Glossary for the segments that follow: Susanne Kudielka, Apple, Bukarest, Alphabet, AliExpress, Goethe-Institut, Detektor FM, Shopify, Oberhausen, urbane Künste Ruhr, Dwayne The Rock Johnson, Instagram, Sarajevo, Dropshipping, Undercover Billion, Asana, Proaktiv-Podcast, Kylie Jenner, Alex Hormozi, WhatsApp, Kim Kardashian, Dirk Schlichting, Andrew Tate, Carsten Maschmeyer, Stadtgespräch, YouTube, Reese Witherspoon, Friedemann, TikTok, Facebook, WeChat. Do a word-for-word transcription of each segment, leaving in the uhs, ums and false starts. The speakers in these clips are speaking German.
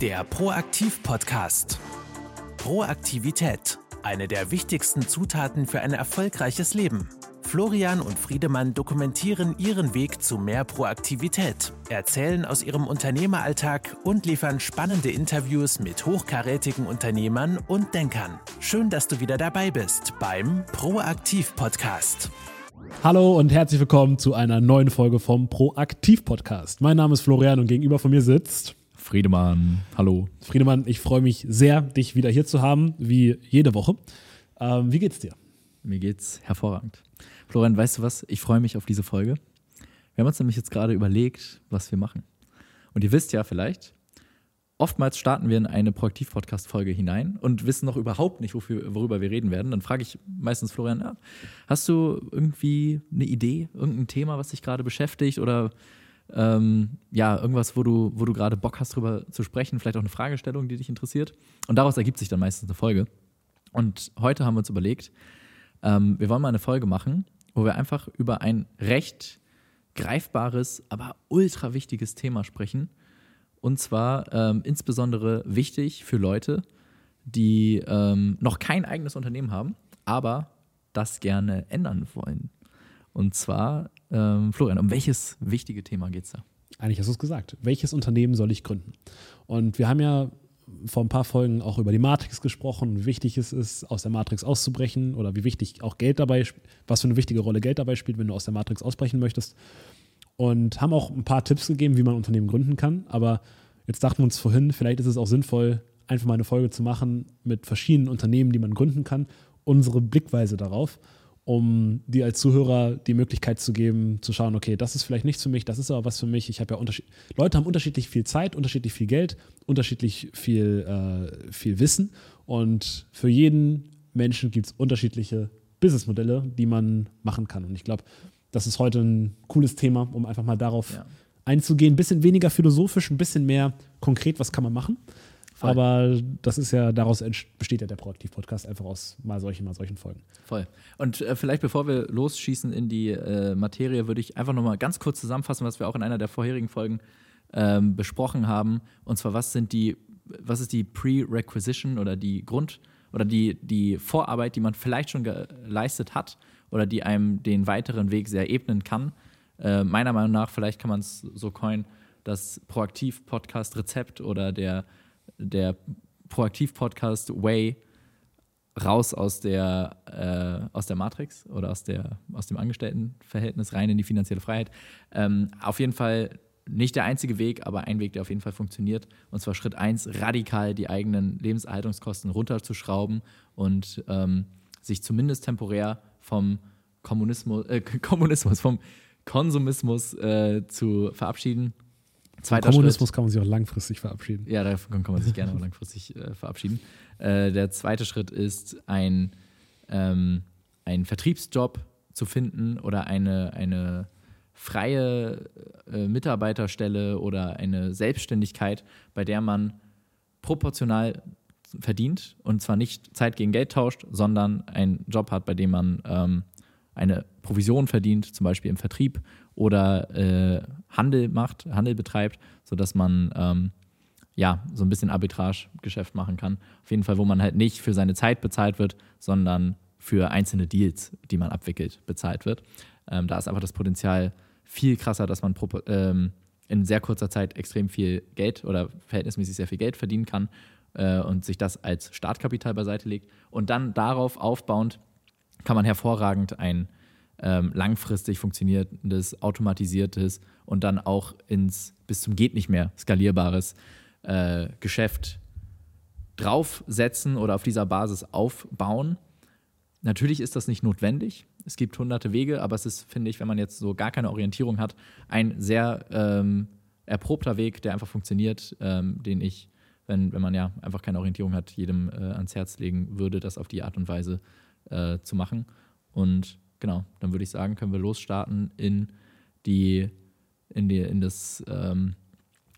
Der Proaktiv-Podcast. Proaktivität, eine der wichtigsten Zutaten für ein erfolgreiches Leben. Florian und Friedemann dokumentieren ihren Weg zu mehr Proaktivität, erzählen aus ihrem Unternehmeralltag und liefern spannende Interviews mit hochkarätigen Unternehmern und Denkern. Schön, dass du wieder dabei bist beim Proaktiv-Podcast. Hallo und herzlich willkommen zu einer neuen Folge vom Proaktiv-Podcast. Mein Name ist Florian und gegenüber von mir sitzt Friedemann. Hallo. Friedemann, ich freue mich sehr, dich wieder hier zu haben, wie jede Woche. Ähm, wie geht's dir? Mir geht's hervorragend. Florian, weißt du was? Ich freue mich auf diese Folge. Wir haben uns nämlich jetzt gerade überlegt, was wir machen. Und ihr wisst ja vielleicht, oftmals starten wir in eine Proaktiv-Podcast-Folge hinein und wissen noch überhaupt nicht, worüber wir reden werden. Dann frage ich meistens Florian, ja, hast du irgendwie eine Idee, irgendein Thema, was dich gerade beschäftigt oder ähm, ja, irgendwas, wo du, wo du gerade Bock hast, drüber zu sprechen, vielleicht auch eine Fragestellung, die dich interessiert. Und daraus ergibt sich dann meistens eine Folge. Und heute haben wir uns überlegt, ähm, wir wollen mal eine Folge machen, wo wir einfach über ein recht greifbares, aber ultra wichtiges Thema sprechen. Und zwar ähm, insbesondere wichtig für Leute, die ähm, noch kein eigenes Unternehmen haben, aber das gerne ändern wollen. Und zwar, ähm, Florian, um welches wichtige Thema geht es da? Eigentlich hast du es gesagt. Welches Unternehmen soll ich gründen? Und wir haben ja vor ein paar Folgen auch über die Matrix gesprochen, wie wichtig es ist, aus der Matrix auszubrechen oder wie wichtig auch Geld dabei, was für eine wichtige Rolle Geld dabei spielt, wenn du aus der Matrix ausbrechen möchtest. Und haben auch ein paar Tipps gegeben, wie man ein Unternehmen gründen kann. Aber jetzt dachten wir uns vorhin, vielleicht ist es auch sinnvoll, einfach mal eine Folge zu machen mit verschiedenen Unternehmen, die man gründen kann. Unsere Blickweise darauf, um dir als Zuhörer die Möglichkeit zu geben, zu schauen, okay, das ist vielleicht nichts für mich, das ist aber was für mich. Ich habe ja unterschied- Leute haben unterschiedlich viel Zeit, unterschiedlich viel Geld, unterschiedlich viel, äh, viel Wissen. Und für jeden Menschen gibt es unterschiedliche Businessmodelle, die man machen kann. Und ich glaube, das ist heute ein cooles Thema, um einfach mal darauf ja. einzugehen. Ein bisschen weniger philosophisch, ein bisschen mehr konkret, was kann man machen. Voll. Aber das ist ja, daraus besteht ja der Proaktiv-Podcast, einfach aus mal solchen, mal solchen Folgen. Voll. Und äh, vielleicht bevor wir losschießen in die äh, Materie, würde ich einfach nochmal ganz kurz zusammenfassen, was wir auch in einer der vorherigen Folgen ähm, besprochen haben. Und zwar, was sind die, was ist die Prerequisition oder die Grund- oder die, die Vorarbeit, die man vielleicht schon geleistet hat, oder die einem den weiteren Weg sehr ebnen kann. Äh, meiner Meinung nach, vielleicht kann man es so coinen, das Proaktiv-Podcast-Rezept oder der, der Proaktiv-Podcast-Way raus aus der, äh, aus der Matrix oder aus, der, aus dem Angestelltenverhältnis rein in die finanzielle Freiheit. Ähm, auf jeden Fall nicht der einzige Weg, aber ein Weg, der auf jeden Fall funktioniert. Und zwar Schritt eins, radikal die eigenen Lebenserhaltungskosten runterzuschrauben und ähm, sich zumindest temporär vom Kommunismus, äh, Kommunismus, vom Konsumismus äh, zu verabschieden. Zweiter Kommunismus Schritt, kann man sich auch langfristig verabschieden. Ja, davon kann man sich gerne auch langfristig äh, verabschieden. Äh, der zweite Schritt ist, ein, ähm, einen Vertriebsjob zu finden oder eine, eine freie äh, Mitarbeiterstelle oder eine Selbstständigkeit, bei der man proportional verdient und zwar nicht Zeit gegen Geld tauscht, sondern einen Job hat, bei dem man ähm, eine Provision verdient, zum Beispiel im Vertrieb oder äh, Handel macht, Handel betreibt, sodass man ähm, ja so ein bisschen Arbitrage-Geschäft machen kann. Auf jeden Fall, wo man halt nicht für seine Zeit bezahlt wird, sondern für einzelne Deals, die man abwickelt, bezahlt wird. Ähm, da ist einfach das Potenzial viel krasser, dass man propo- ähm, in sehr kurzer Zeit extrem viel Geld oder verhältnismäßig sehr viel Geld verdienen kann und sich das als Startkapital beiseite legt. Und dann darauf aufbauend kann man hervorragend ein ähm, langfristig funktionierendes, automatisiertes und dann auch ins bis zum geht nicht mehr skalierbares äh, Geschäft draufsetzen oder auf dieser Basis aufbauen. Natürlich ist das nicht notwendig. Es gibt hunderte Wege, aber es ist, finde ich, wenn man jetzt so gar keine Orientierung hat, ein sehr ähm, erprobter Weg, der einfach funktioniert, ähm, den ich Wenn, wenn man ja einfach keine Orientierung hat, jedem äh, ans Herz legen würde, das auf die Art und Weise äh, zu machen. Und genau, dann würde ich sagen, können wir losstarten in die, in die, in das, ähm,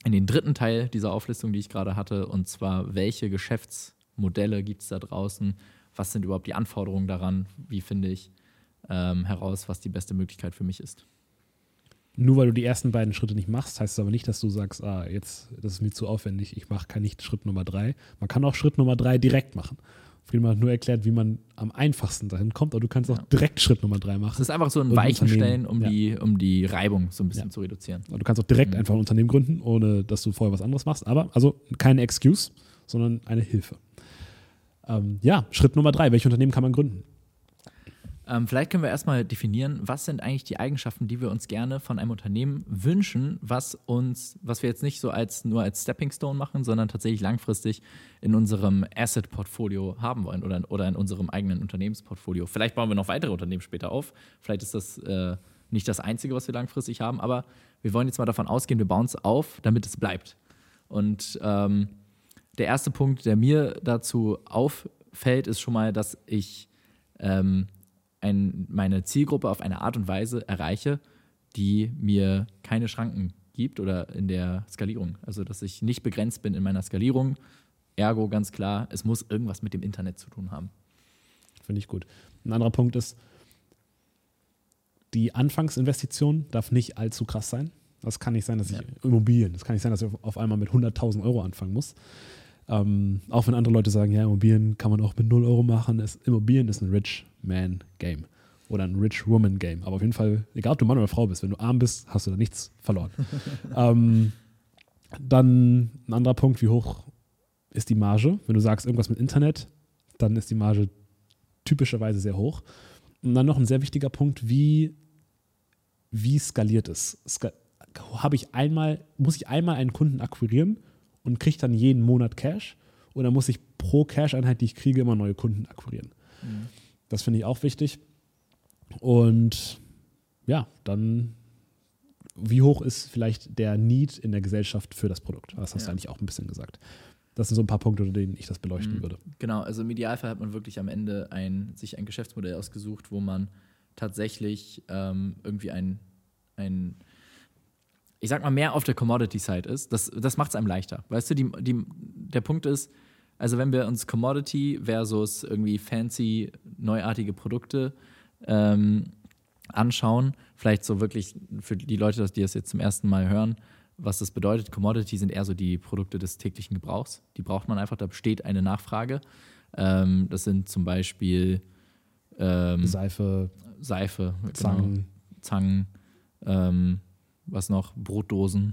in den dritten Teil dieser Auflistung, die ich gerade hatte. Und zwar, welche Geschäftsmodelle gibt es da draußen? Was sind überhaupt die Anforderungen daran? Wie finde ich ähm, heraus, was die beste Möglichkeit für mich ist? Nur weil du die ersten beiden Schritte nicht machst, heißt es aber nicht, dass du sagst, ah, jetzt, das ist mir zu aufwendig, ich mache nicht Schritt Nummer drei. Man kann auch Schritt Nummer drei direkt machen. Friedemann hat nur erklärt, wie man am einfachsten dahin kommt, aber du kannst auch ja. direkt Schritt Nummer drei machen. Das ist einfach so ein Weichen stellen, um, ja. die, um die Reibung so ein bisschen ja. zu reduzieren. Aber du kannst auch direkt mhm. einfach ein Unternehmen gründen, ohne dass du vorher was anderes machst. Aber also keine Excuse, sondern eine Hilfe. Ähm, ja, Schritt Nummer drei. Welche Unternehmen kann man gründen? Ähm, vielleicht können wir erstmal definieren, was sind eigentlich die Eigenschaften, die wir uns gerne von einem Unternehmen wünschen, was uns, was wir jetzt nicht so als nur als Stepping Stone machen, sondern tatsächlich langfristig in unserem Asset-Portfolio haben wollen oder, oder in unserem eigenen Unternehmensportfolio. Vielleicht bauen wir noch weitere Unternehmen später auf. Vielleicht ist das äh, nicht das Einzige, was wir langfristig haben, aber wir wollen jetzt mal davon ausgehen, wir bauen es auf, damit es bleibt. Und ähm, der erste Punkt, der mir dazu auffällt, ist schon mal, dass ich ähm, Ein, meine Zielgruppe auf eine Art und Weise erreiche, die mir keine Schranken gibt oder in der Skalierung. Also, dass ich nicht begrenzt bin in meiner Skalierung. Ergo, ganz klar, es muss irgendwas mit dem Internet zu tun haben. Finde ich gut. Ein anderer Punkt ist, die Anfangsinvestition darf nicht allzu krass sein. Das kann nicht sein, dass ich ja. Immobilien, das kann nicht sein, dass ich auf einmal mit hunderttausend Euro anfangen muss. Ähm, auch wenn andere Leute sagen, ja, Immobilien kann man auch mit null Euro machen. Es, Immobilien ist ein Rich Man Game oder ein Rich Woman Game. Aber auf jeden Fall, egal ob du Mann oder Frau bist, wenn du arm bist, hast du da nichts verloren. ähm, dann ein anderer Punkt, wie hoch ist die Marge? Wenn du sagst irgendwas mit Internet, dann ist die Marge typischerweise sehr hoch. Und dann noch ein sehr wichtiger Punkt, wie, wie skaliert es? Ska- habe ich einmal, muss ich einmal einen Kunden akquirieren und kriege dann jeden Monat Cash? Oder muss ich pro Cash-Einheit, die ich kriege, immer neue Kunden akquirieren? Mhm. Das finde ich auch wichtig. Und ja, dann, wie hoch ist vielleicht der Need in der Gesellschaft für das Produkt? Das hast ja. du eigentlich auch ein bisschen gesagt. Das sind so ein paar Punkte, unter denen ich das beleuchten mhm. würde. Genau, also im Idealfall hat man wirklich am Ende ein, sich ein Geschäftsmodell ausgesucht, wo man tatsächlich ähm, irgendwie ein, ein ich sag mal, mehr auf der Commodity-Side ist, das, das macht es einem leichter. Weißt du, die, die, der Punkt ist, also wenn wir uns Commodity versus irgendwie fancy, neuartige Produkte ähm, anschauen, vielleicht so wirklich für die Leute, die das jetzt zum ersten Mal hören, was das bedeutet, Commodity sind eher so die Produkte des täglichen Gebrauchs. Die braucht man einfach, da besteht eine Nachfrage. Ähm, das sind zum Beispiel ähm, Seife, Seife, Zangen, genau, Zangen, ähm, was noch, Brotdosen,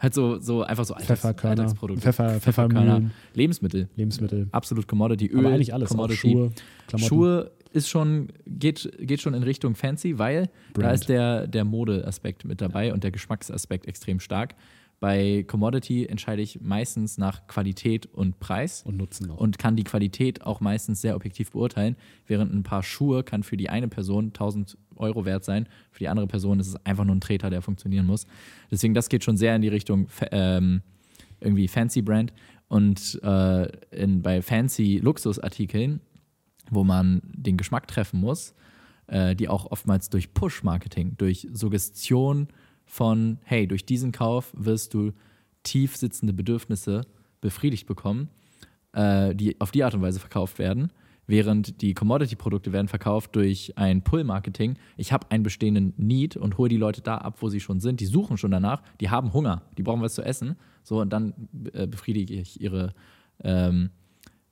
halt so, so einfach so Alltags- Pfefferkörner, Alltagsprodukte. Pfeffer, Pfefferkörner, Lebensmittel. Lebensmittel. Absolut Commodity, Öl, aber eigentlich alles, Commodity. Schuhe, Klamotten. Schuhe ist schon, geht, geht schon in Richtung Fancy, weil Brand. Da ist der, der Modeaspekt mit dabei ja. und der Geschmacksaspekt extrem stark. Bei Commodity entscheide ich meistens nach Qualität und Preis. Und Nutzen auch. Und kann die Qualität auch meistens sehr objektiv beurteilen, während ein paar Schuhe kann für die eine Person tausend Euro wert sein, für die andere Person ist es einfach nur ein Treter, der funktionieren muss. Deswegen, das geht schon sehr in die Richtung ähm, irgendwie Fancy Brand. Und äh, in, bei Fancy Luxusartikeln, wo man den Geschmack treffen muss, äh, die auch oftmals durch Push-Marketing, durch Suggestion von, hey, durch diesen Kauf wirst du tief sitzende Bedürfnisse befriedigt bekommen, äh, die auf die Art und Weise verkauft werden, während die Commodity-Produkte werden verkauft durch ein Pull-Marketing. Ich habe einen bestehenden Need und hole die Leute da ab, wo sie schon sind. Die suchen schon danach, die haben Hunger, die brauchen was zu essen. So, und dann äh, befriedige ich ihre, ähm,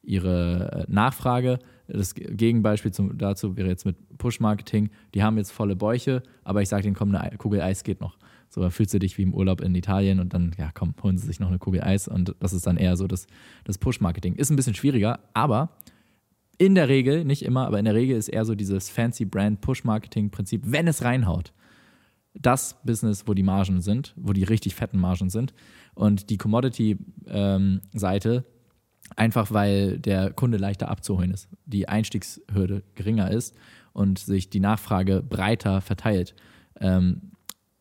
ihre Nachfrage. Das Gegenbeispiel zum, dazu wäre jetzt mit Push-Marketing. Die haben jetzt volle Bäuche, aber ich sage denen, komm, eine Kugel Eis geht noch. So, dann fühlst du dich wie im Urlaub in Italien und dann, ja komm, holen sie sich noch eine Kugel Eis, und das ist dann eher so das, das Push-Marketing. Ist ein bisschen schwieriger, aber in der Regel, nicht immer, aber in der Regel ist eher so dieses Fancy-Brand-Push-Marketing-Prinzip, wenn es reinhaut, das Business, wo die Margen sind, wo die richtig fetten Margen sind, und die Commodity-Seite ähm, einfach, weil der Kunde leichter abzuholen ist, die Einstiegshürde geringer ist und sich die Nachfrage breiter verteilt, ähm,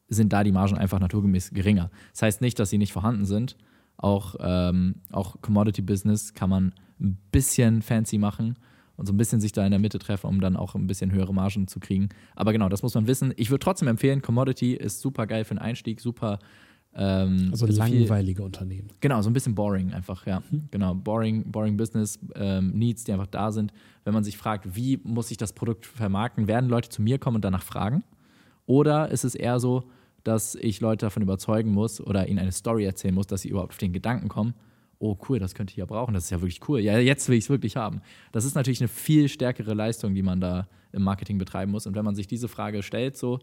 sind da die Margen einfach naturgemäß geringer. Das heißt nicht, dass sie nicht vorhanden sind. Auch, ähm, auch Commodity-Business kann man ein bisschen fancy machen und so ein bisschen sich da in der Mitte treffen, um dann auch ein bisschen höhere Margen zu kriegen. Aber genau, das muss man wissen. Ich würde trotzdem empfehlen, Commodity ist super geil für den Einstieg, super. Ähm, also langweilige viel, Unternehmen. Genau, so ein bisschen boring einfach, ja. Mhm. Genau, boring, boring Business, ähm, Needs, die einfach da sind. Wenn man sich fragt, wie muss ich das Produkt vermarkten, werden Leute zu mir kommen und danach fragen? Oder ist es eher so, dass ich Leute davon überzeugen muss oder ihnen eine Story erzählen muss, dass sie überhaupt auf den Gedanken kommen, oh cool, das könnte ich ja brauchen, das ist ja wirklich cool, ja, jetzt will ich es wirklich haben. Das ist natürlich eine viel stärkere Leistung, die man da im Marketing betreiben muss. Und wenn man sich diese Frage stellt, so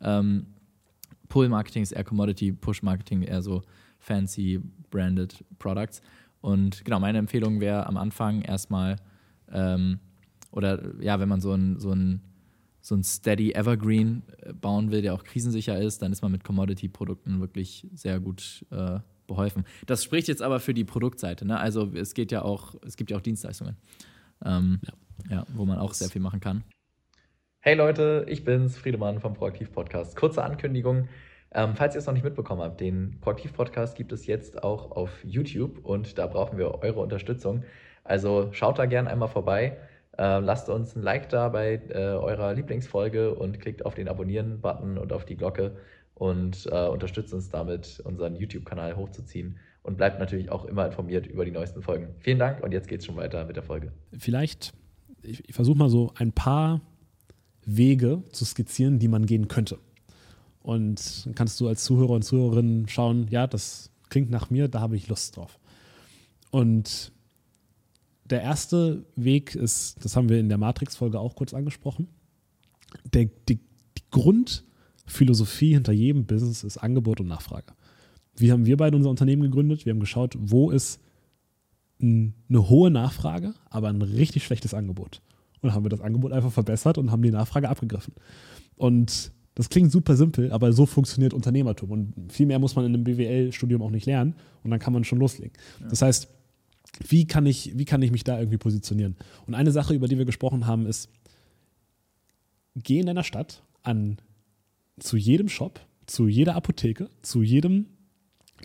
ähm, Pull-Marketing ist eher Commodity, Push-Marketing eher so fancy branded Products. Und genau, meine Empfehlung wäre am Anfang erstmal, ähm, oder ja, wenn man so ein, so ein so ein steady Evergreen bauen will, der auch krisensicher ist, dann ist man mit Commodity-Produkten wirklich sehr gut äh, beholfen. Das spricht jetzt aber für die Produktseite, ne? Also es geht ja auch, es gibt ja auch Dienstleistungen, ähm, ja. Ja, wo man auch sehr viel machen kann. Hey Leute, ich bin's, Friedemann vom Proaktiv-Podcast. Kurze Ankündigung, ähm, falls ihr es noch nicht mitbekommen habt, den Proaktiv-Podcast gibt es jetzt auch auf YouTube und da brauchen wir eure Unterstützung. Also schaut da gerne einmal vorbei. Uh, lasst uns ein Like da bei uh, eurer Lieblingsfolge und klickt auf den Abonnieren-Button und auf die Glocke und uh, unterstützt uns damit, unseren YouTube-Kanal hochzuziehen und bleibt natürlich auch immer informiert über die neuesten Folgen. Vielen Dank und jetzt geht's schon weiter mit der Folge. Vielleicht, ich, ich versuche mal so ein paar Wege zu skizzieren, die man gehen könnte. Und dann kannst du als Zuhörer und Zuhörerin schauen, ja, das klingt nach mir, da habe ich Lust drauf. Und der erste Weg ist, das haben wir in der Matrix-Folge auch kurz angesprochen, der, die, die Grundphilosophie hinter jedem Business ist Angebot und Nachfrage. Wie haben wir beide unser Unternehmen gegründet? Wir haben geschaut, wo ist eine hohe Nachfrage, aber ein richtig schlechtes Angebot. Und haben wir das Angebot einfach verbessert und haben die Nachfrage abgegriffen. Und das klingt super simpel, aber so funktioniert Unternehmertum. Und viel mehr muss man in einem B W L-Studium auch nicht lernen und dann kann man schon loslegen. Ja. Das heißt, Wie kann ich, wie kann ich mich da irgendwie positionieren? Und eine Sache, über die wir gesprochen haben, ist, geh in deiner Stadt an zu jedem Shop, zu jeder Apotheke, zu jedem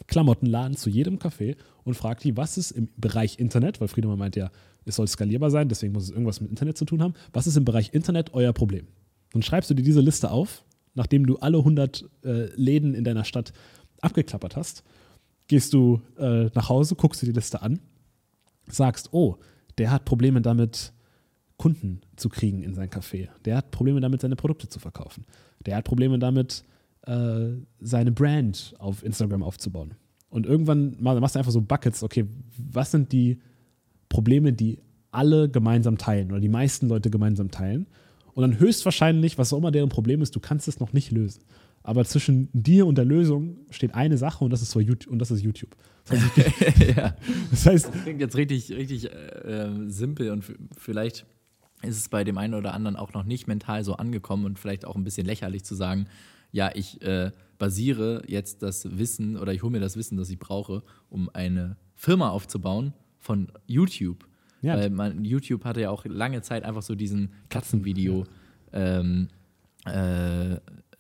Klamottenladen, zu jedem Café und frag die, was ist im Bereich Internet, weil Friedemann meint ja, es soll skalierbar sein, deswegen muss es irgendwas mit Internet zu tun haben, was ist im Bereich Internet euer Problem? Dann schreibst du dir diese Liste auf, nachdem du alle hundert äh, Läden in deiner Stadt abgeklappert hast, gehst du äh, nach Hause, guckst dir die Liste an, sagst, oh, der hat Probleme damit, Kunden zu kriegen in sein Café. Der hat Probleme damit, seine Produkte zu verkaufen. Der hat Probleme damit, äh, seine Brand auf Instagram aufzubauen. Und irgendwann machst du einfach so Buckets, okay, was sind die Probleme, die alle gemeinsam teilen oder die meisten Leute gemeinsam teilen? Und dann höchstwahrscheinlich, was auch immer deren Problem ist, du kannst es noch nicht lösen. Aber zwischen dir und der Lösung steht eine Sache und das ist YouTube. Und das, ist YouTube. Das, heißt, ja. das, heißt, das klingt jetzt richtig, richtig äh, simpel und f- vielleicht ist es bei dem einen oder anderen auch noch nicht mental so angekommen und vielleicht auch ein bisschen lächerlich zu sagen, ja, ich äh, basiere jetzt das Wissen oder ich hole mir das Wissen, das ich brauche, um eine Firma aufzubauen von YouTube. Ja. Weil man, YouTube hatte ja auch lange Zeit einfach so diesen Katzenvideo ähm, äh,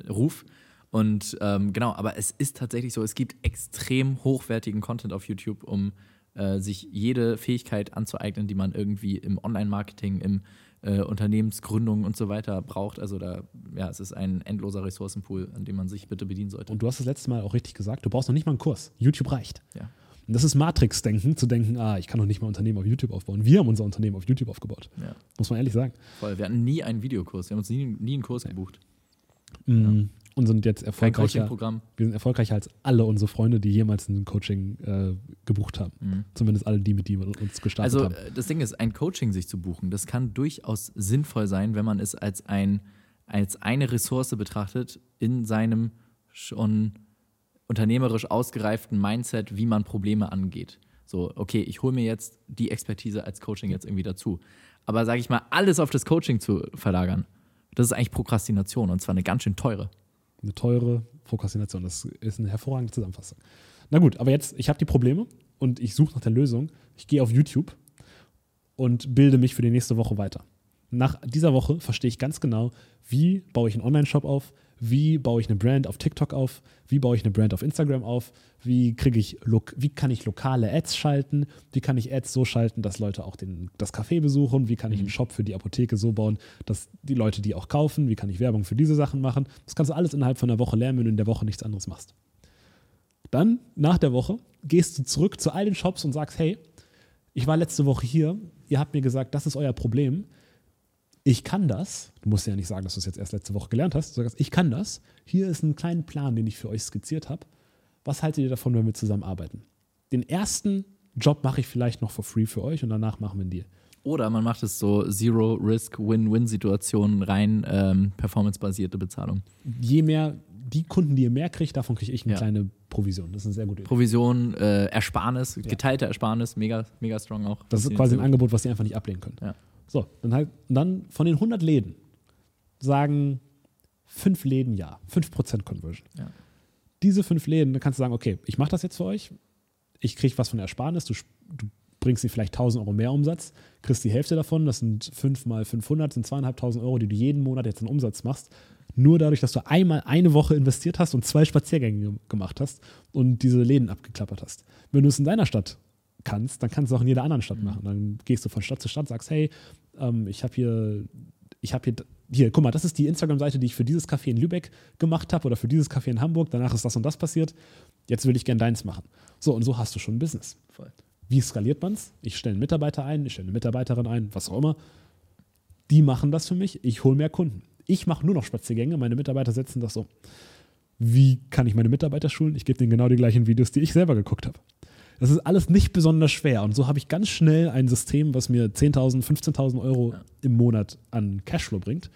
Ruf. Und ähm, genau, aber es ist tatsächlich so, es gibt extrem hochwertigen Content auf YouTube, um äh, sich jede Fähigkeit anzueignen, die man irgendwie im Online-Marketing, im äh, Unternehmensgründung und so weiter braucht. Also da, ja, es ist ein endloser Ressourcenpool, an dem man sich bitte bedienen sollte. Und du hast das letzte Mal auch richtig gesagt, du brauchst noch nicht mal einen Kurs. YouTube reicht. Ja. Und das ist Matrix-Denken, zu denken, ah, ich kann doch nicht mal Unternehmen auf YouTube aufbauen. Wir haben unser Unternehmen auf YouTube aufgebaut. Ja. Muss man ehrlich sagen. Voll, wir hatten nie einen Videokurs, wir haben uns nie, nie einen Kurs ja. gebucht. Mhm. Ja. Und sind jetzt erfolgreicher. Wir sind erfolgreicher als alle unsere Freunde, die jemals ein Coaching äh, gebucht haben. Mhm. Zumindest alle die, mit denen wir uns gestartet haben. Also das Ding ist, ein Coaching sich zu buchen, das kann durchaus sinnvoll sein, wenn man es als, ein, als eine Ressource betrachtet in seinem schon unternehmerisch ausgereiften Mindset, wie man Probleme angeht. So, okay, ich hole mir jetzt die Expertise als Coaching jetzt irgendwie dazu. Aber sage ich mal, alles auf das Coaching zu verlagern, das ist eigentlich Prokrastination und zwar eine ganz schön teure. Eine teure Prokrastination. Das ist eine hervorragende Zusammenfassung. Na gut, aber jetzt, ich habe die Probleme und ich suche nach der Lösung. Ich gehe auf YouTube und bilde mich für die nächste Woche weiter. Nach dieser Woche verstehe ich ganz genau, wie baue ich einen Online-Shop auf, wie baue ich eine Brand auf TikTok auf, wie baue ich eine Brand auf Instagram auf, wie kriege ich, wie kann ich lokale Ads schalten, wie kann ich Ads so schalten, dass Leute auch den, das Café besuchen, wie kann ich einen Shop für die Apotheke so bauen, dass die Leute die auch kaufen, wie kann ich Werbung für diese Sachen machen. Das kannst du alles innerhalb von einer Woche lernen, wenn du in der Woche nichts anderes machst. Dann, nach der Woche, gehst du zurück zu all den Shops und sagst, hey, ich war letzte Woche hier, ihr habt mir gesagt, das ist euer Problem, ich kann das, du musst ja nicht sagen, dass du es jetzt erst letzte Woche gelernt hast, du sagst, ich kann das, hier ist ein kleiner Plan, den ich für euch skizziert habe, was haltet ihr davon, wenn wir zusammenarbeiten? Den ersten Job mache ich vielleicht noch for free für euch und danach machen wir einen Deal. Oder man macht es so Zero-Risk-Win-Win-Situationen, rein ähm, performancebasierte Bezahlung. Je mehr, die Kunden, die ihr mehr kriegt, davon kriege ich eine ja. kleine Provision. Das ist eine sehr gute Idee. Provision, äh, Ersparnis, ja. geteilte Ersparnis, mega, mega strong auch. Das ist quasi ein Angebot, was ihr einfach nicht ablehnen könnt. Ja. So, dann halt, dann von den hundert Läden sagen fünf Läden ja, fünf Prozent Conversion. Ja. Diese fünf Läden, dann kannst du sagen, okay, ich mache das jetzt für euch, ich kriege was von der Ersparnis, du, du bringst dir vielleicht tausend Euro mehr Umsatz, kriegst die Hälfte davon, das sind fünf mal fünfhundert, sind zweitausendfünfhundert Euro, die du jeden Monat jetzt in Umsatz machst, nur dadurch, dass du einmal eine Woche investiert hast und zwei Spaziergänge gemacht hast und diese Läden abgeklappert hast. Wenn du es in deiner Stadt kannst, dann kannst du es auch in jeder anderen Stadt mhm. machen. Dann gehst du von Stadt zu Stadt, sagst, hey, ähm, ich habe hier, ich habe hier, hier, guck mal, das ist die Instagram-Seite, die ich für dieses Café in Lübeck gemacht habe oder für dieses Café in Hamburg, danach ist das und das passiert, jetzt will ich gern deins machen. So, und so hast du schon ein Business. Voll. Wie skaliert man es? Ich stelle einen Mitarbeiter ein, ich stelle eine Mitarbeiterin ein, was auch immer. Die machen das für mich, ich hole mehr Kunden. Ich mache nur noch Spaziergänge, meine Mitarbeiter setzen das um. Wie kann ich meine Mitarbeiter schulen? Ich gebe denen genau die gleichen Videos, die ich selber geguckt habe. Das ist alles nicht besonders schwer und so habe ich ganz schnell ein System, was mir zehntausend, fünfzehntausend Euro im Monat an Cashflow bringt,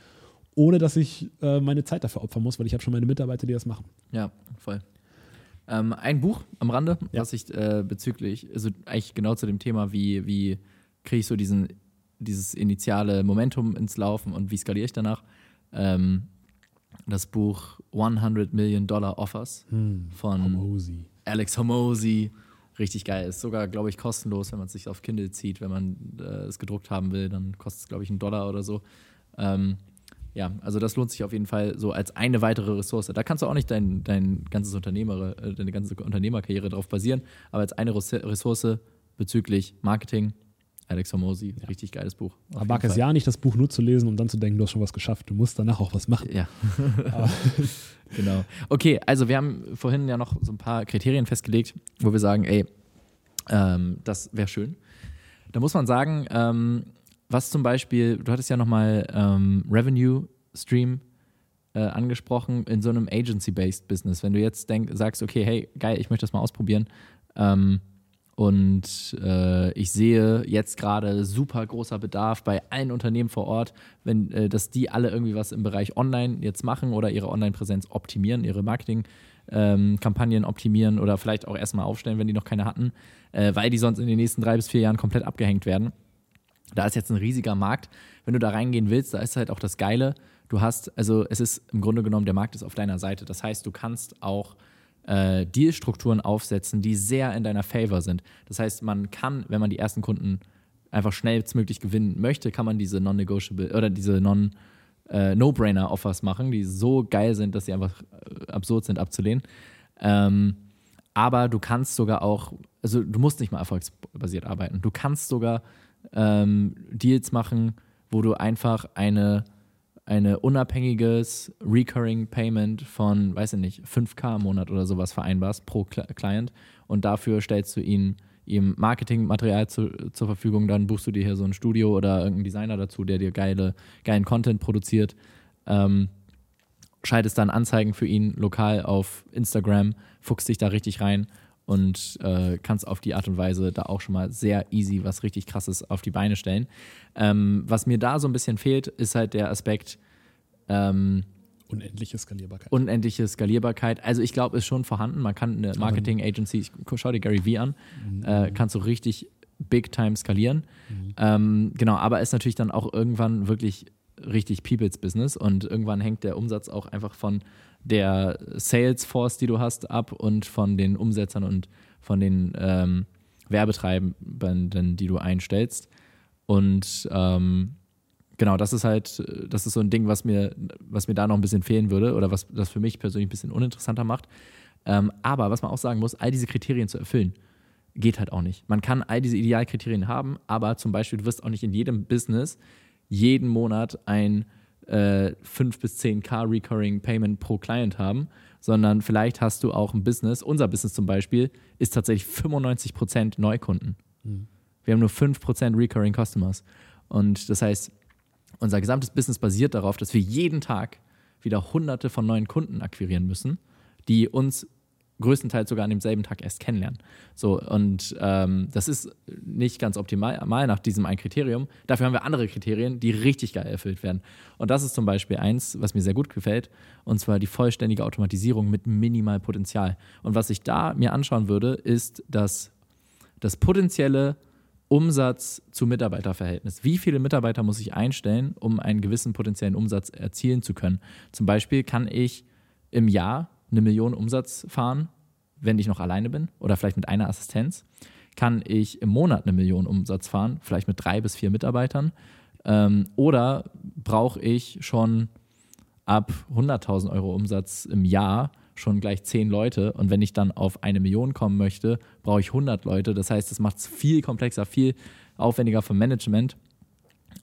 ohne dass ich äh, meine Zeit dafür opfern muss, weil ich habe schon meine Mitarbeiter, die das machen. Ja, voll. Ähm, ein Buch am Rande, ja. was ich äh, bezüglich, also eigentlich genau zu dem Thema, wie, wie kriege ich so diesen, dieses initiale Momentum ins Laufen und wie skaliere ich danach? Ähm, das Buch hundert Million Dollar Offers hm, von Hormozi. Alex Hormozi. Richtig geil. Ist sogar, glaube ich, kostenlos, wenn man es sich auf Kindle zieht. Wenn man äh, es gedruckt haben will, dann kostet es, glaube ich, einen Dollar oder so. Ähm, ja, also das lohnt sich auf jeden Fall so als eine weitere Ressource. Da kannst du auch nicht dein, dein ganzes Unternehmer, deine ganze Unternehmerkarriere drauf basieren, aber als eine Ressource bezüglich Marketing, Alex Hormozi, ja. richtig geiles Buch. Aber mag es ja nicht, das Buch nur zu lesen, um dann zu denken, du hast schon was geschafft. Du musst danach auch was machen. Ja. Genau. Okay, also wir haben vorhin ja noch so ein paar Kriterien festgelegt, wo wir sagen, ey, ähm, das wäre schön. Da muss man sagen, ähm, was zum Beispiel, du hattest ja nochmal ähm, Revenue Stream äh, angesprochen in so einem Agency-Based Business. Wenn du jetzt denk, sagst, okay, hey, geil, ich möchte das mal ausprobieren ähm, und äh, ich sehe jetzt gerade super großer Bedarf bei allen Unternehmen vor Ort, wenn äh, dass die alle irgendwie was im Bereich Online jetzt machen oder ihre Online-Präsenz optimieren, ihre Marketing-Kampagnen ähm, optimieren oder vielleicht auch erstmal aufstellen, wenn die noch keine hatten, äh, weil die sonst in den nächsten drei bis vier Jahren komplett abgehängt werden. Da ist jetzt ein riesiger Markt. Wenn du da reingehen willst, da ist halt auch das Geile. Du hast, also es ist im Grunde genommen, der Markt ist auf deiner Seite. Das heißt, du kannst auch äh, Dealstrukturen aufsetzen, die sehr in deiner Favor sind. Das heißt, man kann, wenn man die ersten Kunden einfach schnellstmöglich gewinnen möchte, kann man diese non-negotiable oder diese non, äh, No-Brainer-Offers machen, die so geil sind, dass sie einfach äh, absurd sind abzulehnen. Ähm, aber du kannst sogar auch, also du musst nicht mal erfolgsbasiert arbeiten. Du kannst sogar Ähm, Deals machen, wo du einfach eine, eine unabhängiges Recurring Payment von, weiß ich nicht, fünftausend im Monat oder sowas vereinbarst pro Cl- Client und dafür stellst du ihm, ihm Marketingmaterial zu, zur Verfügung, dann buchst du dir hier so ein Studio oder irgendeinen Designer dazu, der dir geile, geilen Content produziert, ähm, schaltest dann Anzeigen für ihn lokal auf Instagram, fuchst dich da richtig rein und äh, kannst auf die Art und Weise da auch schon mal sehr easy was richtig Krasses auf die Beine stellen. Ähm, was mir da so ein bisschen fehlt, ist halt der Aspekt ähm, unendliche Skalierbarkeit. Unendliche Skalierbarkeit. Also ich glaube, ist schon vorhanden. Man kann eine Marketing-Agency, ich, schau dir Gary V an, mhm. äh, kannst du richtig big-time skalieren. Mhm. Ähm, genau, aber ist natürlich dann auch irgendwann wirklich richtig People's Business und irgendwann hängt der Umsatz auch einfach von der Salesforce, die du hast, ab und von den Umsetzern und von den ähm, Werbetreibenden, die du einstellst. Und ähm, genau, das ist halt, das ist so ein Ding, was mir, was mir da noch ein bisschen fehlen würde oder was das für mich persönlich ein bisschen uninteressanter macht. Ähm, aber was man auch sagen muss, all diese Kriterien zu erfüllen, geht halt auch nicht. Man kann all diese Idealkriterien haben, aber zum Beispiel, du wirst auch nicht in jedem Business jeden Monat ein äh, fünf bis zehn K Recurring Payment pro Client haben, sondern vielleicht hast du auch ein Business, unser Business zum Beispiel, ist tatsächlich fünfundneunzig Prozent Neukunden. Mhm. Wir haben nur fünf Prozent Recurring Customers. Und das heißt, Unser gesamtes Business basiert darauf, dass wir jeden Tag wieder hunderte von neuen Kunden akquirieren müssen, die uns größtenteils sogar an demselben Tag erst kennenlernen. So, und ähm, das ist nicht ganz optimal nach diesem ein Kriterium. Dafür haben wir andere Kriterien, die richtig geil erfüllt werden. Und das ist zum Beispiel eins, was mir sehr gut gefällt, und zwar die vollständige Automatisierung mit minimal Potenzial. Und was ich da mir anschauen würde, ist das, das potenzielle Umsatz zu Mitarbeiterverhältnis. Wie viele Mitarbeiter muss ich einstellen, um einen gewissen potenziellen Umsatz erzielen zu können? Zum Beispiel kann ich im Jahr eine Million Umsatz fahren, wenn ich noch alleine bin oder vielleicht mit einer Assistenz. Kann ich im Monat eine Million Umsatz fahren, vielleicht mit drei bis vier Mitarbeitern? Ähm, oder brauche ich schon ab hunderttausend Euro Umsatz im Jahr schon gleich zehn Leute, und wenn ich dann auf eine Million kommen möchte, brauche ich hundert Leute. Das heißt, das macht es viel komplexer, viel aufwendiger vom Management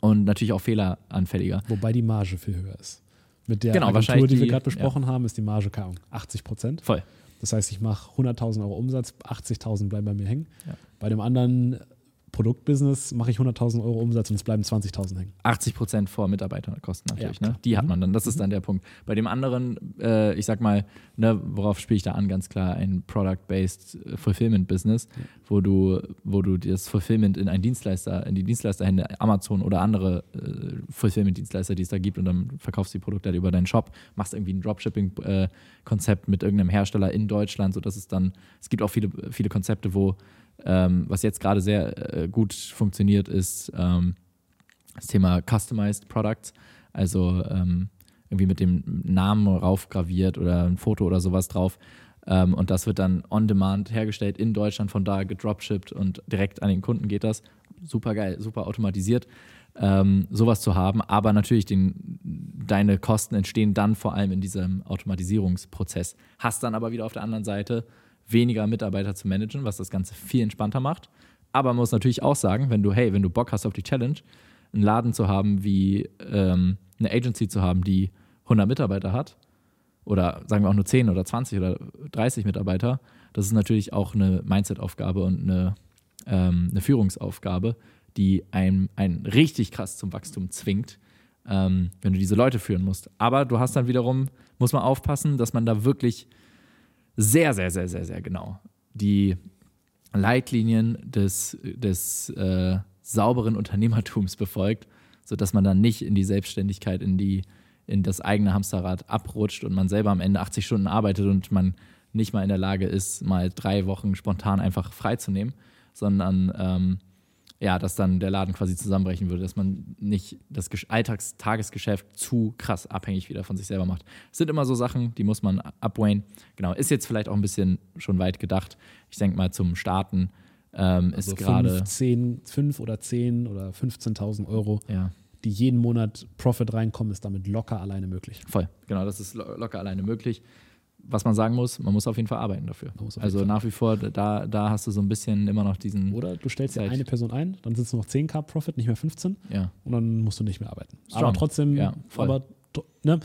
und natürlich auch fehleranfälliger. Wobei die Marge viel höher ist. Mit der genau, Agentur, die, die wir gerade besprochen ja. haben, ist die Marge achtzig Prozent. Voll. Das heißt, ich mache hunderttausend Euro Umsatz, achtzigtausend bleiben bei mir hängen. Ja. Bei dem anderen Produktbusiness mache ich hunderttausend Euro Umsatz und es bleiben zwanzigtausend hängen. achtzig Prozent vor Mitarbeiterkosten natürlich. Ja, ne? Die hat man dann. Das ist dann der Punkt. Bei dem anderen, äh, ich sag mal, ne, worauf spiele ich da an? Ganz klar ein Product-Based Fulfillment-Business, ja. wo du, wo du das Fulfillment in einen Dienstleister, in die Dienstleisterhände, Amazon oder andere äh, Fulfillment-Dienstleister, die es da gibt, und dann verkaufst du die Produkte halt über deinen Shop, machst irgendwie ein Dropshipping-Konzept äh, mit irgendeinem Hersteller in Deutschland, sodass es dann, es gibt auch viele, viele Konzepte, wo Ähm, was jetzt gerade sehr äh, gut funktioniert, ist ähm, das Thema Customized Products, also ähm, irgendwie mit dem Namen raufgraviert oder ein Foto oder sowas drauf, ähm, und das wird dann on demand hergestellt in Deutschland, von da gedropshippt und direkt an den Kunden geht das. Super geil, super automatisiert, ähm, sowas zu haben, aber natürlich den, deine Kosten entstehen dann vor allem in diesem Automatisierungsprozess. Hast dann aber wieder auf der anderen Seite weniger Mitarbeiter zu managen, was das Ganze viel entspannter macht. Aber man muss natürlich auch sagen, wenn du, hey, wenn du Bock hast auf die Challenge, einen Laden zu haben, wie ähm, eine Agency zu haben, die hundert Mitarbeiter hat, oder sagen wir auch nur zehn oder zwanzig oder dreißig Mitarbeiter, das ist natürlich auch eine Mindset-Aufgabe und eine, ähm, eine Führungsaufgabe, die einen, einen richtig krass zum Wachstum zwingt, ähm, wenn du diese Leute führen musst. Aber du hast dann wiederum, muss man aufpassen, dass man da wirklich sehr, sehr, sehr, sehr, sehr genau die Leitlinien des, des äh, sauberen Unternehmertums befolgt, sodass man dann nicht in die Selbstständigkeit, in, die, in das eigene Hamsterrad abrutscht und man selber am Ende achtzig Stunden arbeitet und man nicht mal in der Lage ist, mal drei Wochen spontan einfach freizunehmen, sondern ähm, ja, dass dann der Laden quasi zusammenbrechen würde, dass man nicht das Alltags-Tagesgeschäft zu krass abhängig wieder von sich selber macht. Das sind immer so Sachen, die muss man abwägen. Genau, ist jetzt vielleicht auch ein bisschen schon weit gedacht. Ich denke mal, zum Starten ähm, also ist gerade fünf oder zehn oder fünfzehntausend Euro, ja, die jeden Monat Profit reinkommen, ist damit locker alleine möglich. Voll, genau, das ist lo- locker alleine möglich. Was man sagen muss, man muss auf jeden Fall arbeiten dafür. Also Fall. Nach wie vor, da, da hast du so ein bisschen immer noch diesen... Oder du stellst ja eine Person ein, dann sind es noch zehn K Profit, nicht mehr fünfzehn. Ja. Und dann musst du nicht mehr arbeiten. Strong. Aber trotzdem, ja, aber, ne,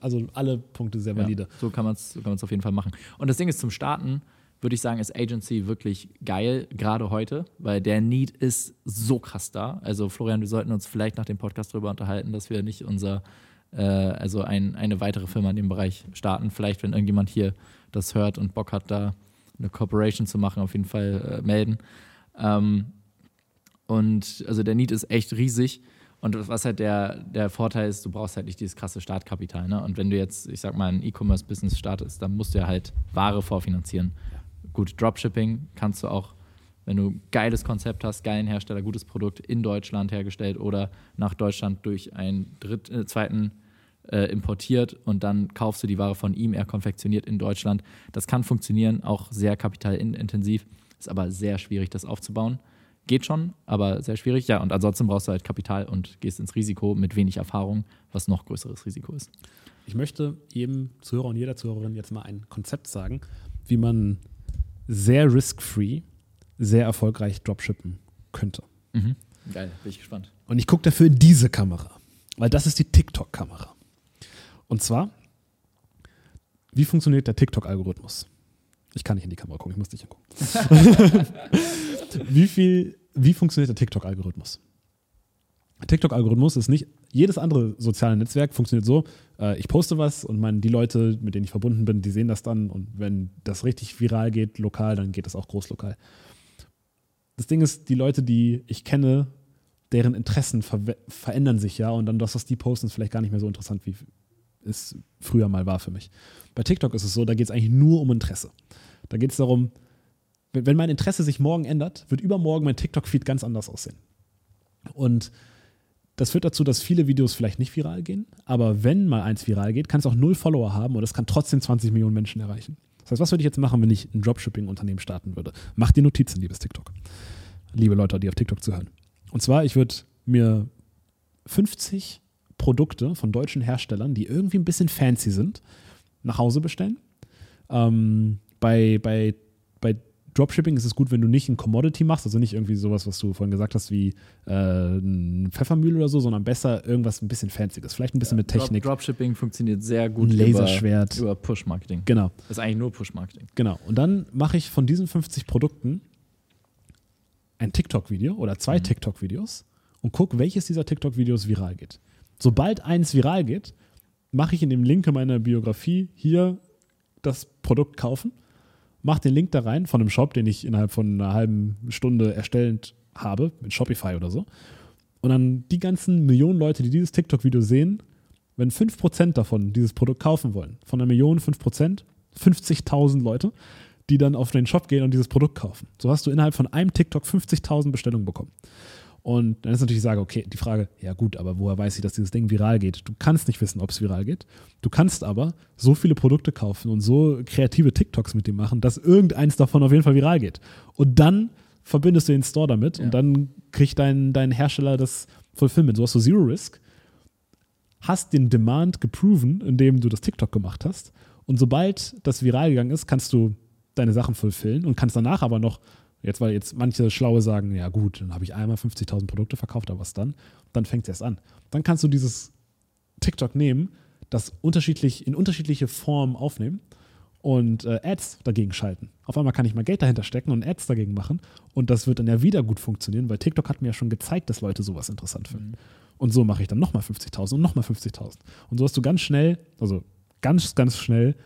also alle Punkte sehr valide. Ja, so kann man es so kann man's auf jeden Fall machen. Und das Ding ist, zum Starten würde ich sagen, ist Agency wirklich geil, gerade heute, weil der Need ist so krass da. Also Florian, wir sollten uns vielleicht nach dem Podcast drüber unterhalten, dass wir nicht unser... also ein, eine weitere Firma in dem Bereich starten. Vielleicht, wenn irgendjemand hier das hört und Bock hat, da eine Corporation zu machen, auf jeden Fall äh, melden. Ähm, und also der Need ist echt riesig. Und was halt der, der Vorteil ist, du brauchst halt nicht dieses krasse Startkapital. Ne? Und wenn du jetzt, ich sag mal, ein E-Commerce-Business startest, dann musst du ja halt Ware vorfinanzieren. Gut, Dropshipping kannst du auch, wenn du ein geiles Konzept hast, geilen Hersteller, gutes Produkt in Deutschland hergestellt oder nach Deutschland durch einen Dritt, äh, zweiten äh, importiert und dann kaufst du die Ware von ihm, er konfektioniert in Deutschland. Das kann funktionieren, auch sehr kapitalintensiv, ist aber sehr schwierig, das aufzubauen. Geht schon, aber sehr schwierig. Ja, und ansonsten brauchst du halt Kapital und gehst ins Risiko mit wenig Erfahrung, was noch größeres Risiko ist. Ich möchte jedem Zuhörer und jeder Zuhörerin jetzt mal ein Konzept sagen, wie man sehr risk-free sehr erfolgreich dropshippen könnte. Mhm. Geil, bin ich gespannt. Und ich gucke dafür in diese Kamera, weil das ist die TikTok-Kamera. Und zwar, wie funktioniert der TikTok-Algorithmus? Ich kann nicht in die Kamera gucken, ich muss dich angucken. wie, viel, wie funktioniert der TikTok-Algorithmus? TikTok-Algorithmus ist nicht, jedes andere soziale Netzwerk funktioniert so, äh, ich poste was und mein, die Leute, mit denen ich verbunden bin, die sehen das dann und wenn das richtig viral geht, lokal, dann geht das auch großlokal. Das Ding ist, die Leute, die ich kenne, deren Interessen ver- verändern sich ja und dann das, was die posten, ist vielleicht gar nicht mehr so interessant, wie es früher mal war für mich. Bei TikTok ist es so, da geht es eigentlich nur um Interesse. Da geht es darum, wenn mein Interesse sich morgen ändert, wird übermorgen mein TikTok-Feed ganz anders aussehen. Und das führt dazu, dass viele Videos vielleicht nicht viral gehen, aber wenn mal eins viral geht, kann es auch null Follower haben und es kann trotzdem zwanzig Millionen Menschen erreichen. Das heißt, was würde ich jetzt machen, wenn ich ein Dropshipping-Unternehmen starten würde? Macht dir Notizen, liebes TikTok. Liebe Leute, die auf TikTok zuhören. Und zwar, ich würde mir fünfzig Produkte von deutschen Herstellern, die irgendwie ein bisschen fancy sind, nach Hause bestellen. Ähm, bei, bei, bei Dropshipping ist es gut, wenn du nicht ein Commodity machst, also nicht irgendwie sowas, was du vorhin gesagt hast, wie äh, ein Pfeffermühle oder so, sondern besser irgendwas ein bisschen Fancyes, vielleicht ein bisschen ja, mit Technik. Dropshipping funktioniert sehr gut ein Laserschwert. über, über Push-Marketing. Genau. Das ist eigentlich nur Push-Marketing. Genau. Und dann mache ich von diesen fünfzig Produkten ein TikTok-Video oder zwei mhm. TikTok-Videos und gucke, welches dieser TikTok-Videos viral geht. Sobald eins viral geht, mache ich in dem Link in meiner Biografie hier das Produkt kaufen, mach den Link da rein von einem Shop, den ich innerhalb von einer halben Stunde erstellend habe, mit Shopify oder so. Und dann die ganzen Millionen Leute, die dieses TikTok-Video sehen, wenn fünf Prozent davon dieses Produkt kaufen wollen, von einer Million fünf Prozent, fünfzigtausend Leute, die dann auf den Shop gehen und dieses Produkt kaufen. So hast du innerhalb von einem TikTok fünfzigtausend Bestellungen bekommen. Und dann ist natürlich die Frage, okay, die Frage, ja gut, aber woher weiß ich, dass dieses Ding viral geht? Du kannst nicht wissen, ob es viral geht. Du kannst aber so viele Produkte kaufen und so kreative TikToks mit dem machen, dass irgendeins davon auf jeden Fall viral geht. Und dann verbindest du den Store damit ja. und dann kriegt dein, dein Hersteller das Fulfillment. So hast du Zero Risk, hast den Demand geproven, indem du das TikTok gemacht hast. Und sobald das viral gegangen ist, kannst du deine Sachen fulfillen und kannst danach aber noch Jetzt, weil jetzt manche Schlaue sagen, ja gut, dann habe ich einmal fünfzigtausend Produkte verkauft, aber was dann? Dann fängt es erst an. Dann kannst du dieses TikTok nehmen, das unterschiedlich in unterschiedliche Formen aufnehmen und äh, Ads dagegen schalten. Auf einmal kann ich mal Geld dahinter stecken und Ads dagegen machen und das wird dann ja wieder gut funktionieren, weil TikTok hat mir ja schon gezeigt, dass Leute sowas interessant finden. Mhm. Und so mache ich dann nochmal fünfzigtausend und nochmal fünfzigtausend. Und so hast du ganz schnell, also ganz, ganz schnell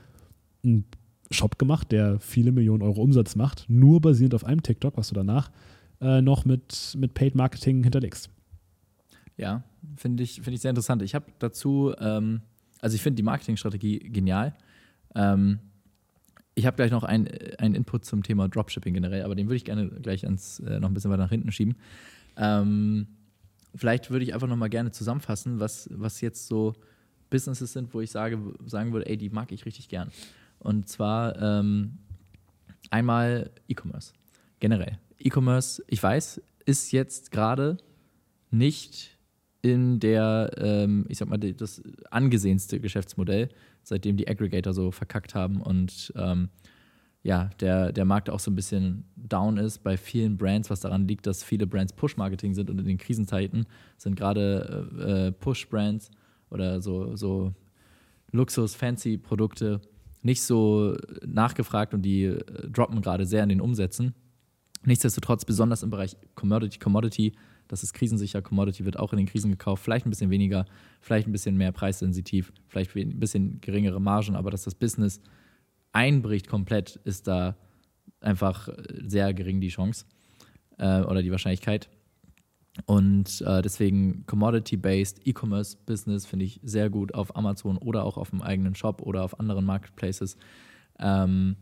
ein Shop gemacht, der viele Millionen Euro Umsatz macht, nur basierend auf einem TikTok, was du danach äh, noch mit, mit Paid Marketing hinterlegst. Ja, finde ich, find ich sehr interessant. Ich habe dazu, ähm, also ich finde die Marketingstrategie genial. Ähm, ich habe gleich noch einen Input zum Thema Dropshipping generell, aber den würde ich gerne gleich ans, äh, noch ein bisschen weiter nach hinten schieben. Ähm, vielleicht würde ich einfach noch mal gerne zusammenfassen, was, was jetzt so Businesses sind, wo ich sage, sagen würde, ey, die mag ich richtig gern. Und zwar ähm, einmal E-Commerce, generell. E-Commerce, ich weiß, ist jetzt gerade nicht in der, ähm, ich sag mal, das angesehenste Geschäftsmodell, seitdem die Aggregator so verkackt haben und ähm, ja, der, der Markt auch so ein bisschen down ist bei vielen Brands, was daran liegt, dass viele Brands Push-Marketing sind und in den Krisenzeiten sind gerade äh, Push-Brands oder so, so Luxus-Fancy-Produkte nicht so nachgefragt und die droppen gerade sehr in den Umsätzen. Nichtsdestotrotz, besonders im Bereich Commodity, Commodity, das ist krisensicher, Commodity wird auch in den Krisen gekauft, vielleicht ein bisschen weniger, vielleicht ein bisschen mehr preissensitiv, vielleicht ein bisschen geringere Margen, aber dass das Business einbricht komplett, ist da einfach sehr gering die Chance äh, oder die Wahrscheinlichkeit. Und äh, deswegen Commodity-based E-Commerce-Business finde ich sehr gut auf Amazon oder auch auf dem eigenen Shop oder auf anderen Marketplaces. Ähm,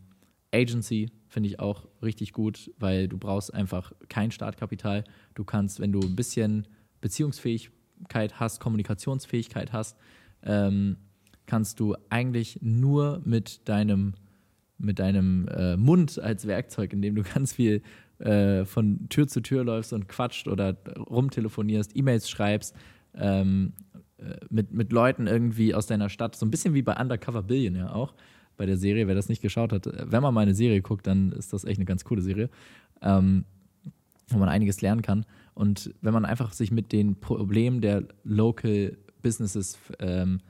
Agency finde ich auch richtig gut, weil du brauchst einfach kein Startkapital. Du kannst, wenn du ein bisschen Beziehungsfähigkeit hast, Kommunikationsfähigkeit hast, ähm, kannst du eigentlich nur mit deinem, mit deinem äh, Mund als Werkzeug, indem du ganz viel von Tür zu Tür läufst und quatscht oder rumtelefonierst, E-Mails schreibst, ähm, mit, mit Leuten irgendwie aus deiner Stadt, so ein bisschen wie bei Undercover Billion ja auch, bei der Serie, wer das nicht geschaut hat, wenn man mal eine Serie guckt, dann ist das echt eine ganz coole Serie, ähm, wo man einiges lernen kann und wenn man einfach sich mit den Problemen der Local Businesses ähm,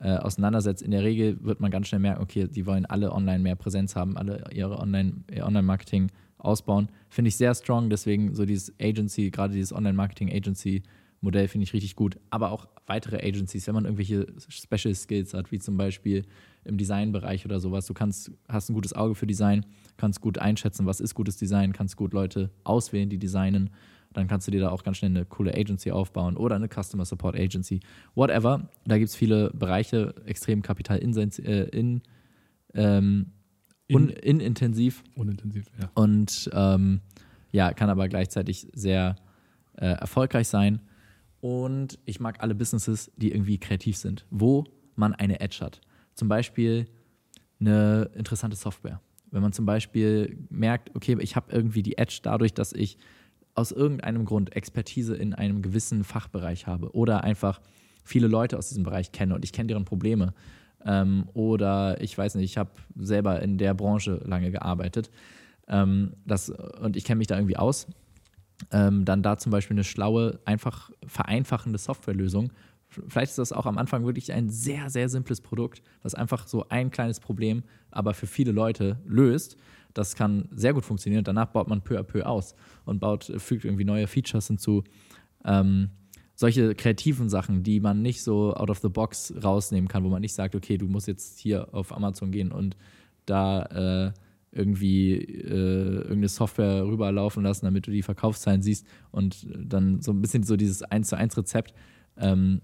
äh, auseinandersetzt, in der Regel wird man ganz schnell merken, okay, die wollen alle online mehr Präsenz haben, alle ihre Online, ihr Online-Marketing ausbauen, finde ich sehr strong, deswegen so dieses Agency, gerade dieses Online-Marketing-Agency Modell finde ich richtig gut, aber auch weitere Agencies, wenn man irgendwelche Special Skills hat, wie zum Beispiel im Designbereich oder sowas. Du kannst, hast ein gutes Auge für Design, kannst gut einschätzen, was ist gutes Design, kannst gut Leute auswählen, die designen. Dann kannst du dir da auch ganz schnell eine coole Agency aufbauen oder eine Customer Support Agency, whatever. Da gibt es viele Bereiche, extrem kapitalintensiv, äh, in, ähm, in, in, unintensiv. Unintensiv, ja. Und ähm, ja, kann aber gleichzeitig sehr äh, erfolgreich sein. Und ich mag alle Businesses, die irgendwie kreativ sind, wo man eine Edge hat. Zum Beispiel eine interessante Software. Wenn man zum Beispiel merkt, okay, ich habe irgendwie die Edge dadurch, dass ich aus irgendeinem Grund Expertise in einem gewissen Fachbereich habe oder einfach viele Leute aus diesem Bereich kenne und ich kenne deren Probleme. Ähm, oder ich weiß nicht, ich habe selber in der Branche lange gearbeitet ähm, das, und ich kenne mich da irgendwie aus. Ähm, dann da zum Beispiel eine schlaue, einfach vereinfachende Softwarelösung. Vielleicht ist das auch am Anfang wirklich ein sehr, sehr simples Produkt, das einfach so ein kleines Problem, aber für viele Leute löst. Das kann sehr gut funktionieren. Danach baut man peu à peu aus und baut, fügt irgendwie neue Features hinzu. Ähm, solche kreativen Sachen, die man nicht so out of the box rausnehmen kann, wo man nicht sagt, okay, du musst jetzt hier auf Amazon gehen und da äh, irgendwie äh, irgendeine Software rüberlaufen lassen, damit du die Verkaufszahlen siehst und dann so ein bisschen so dieses eins zu eins Rezept, ähm,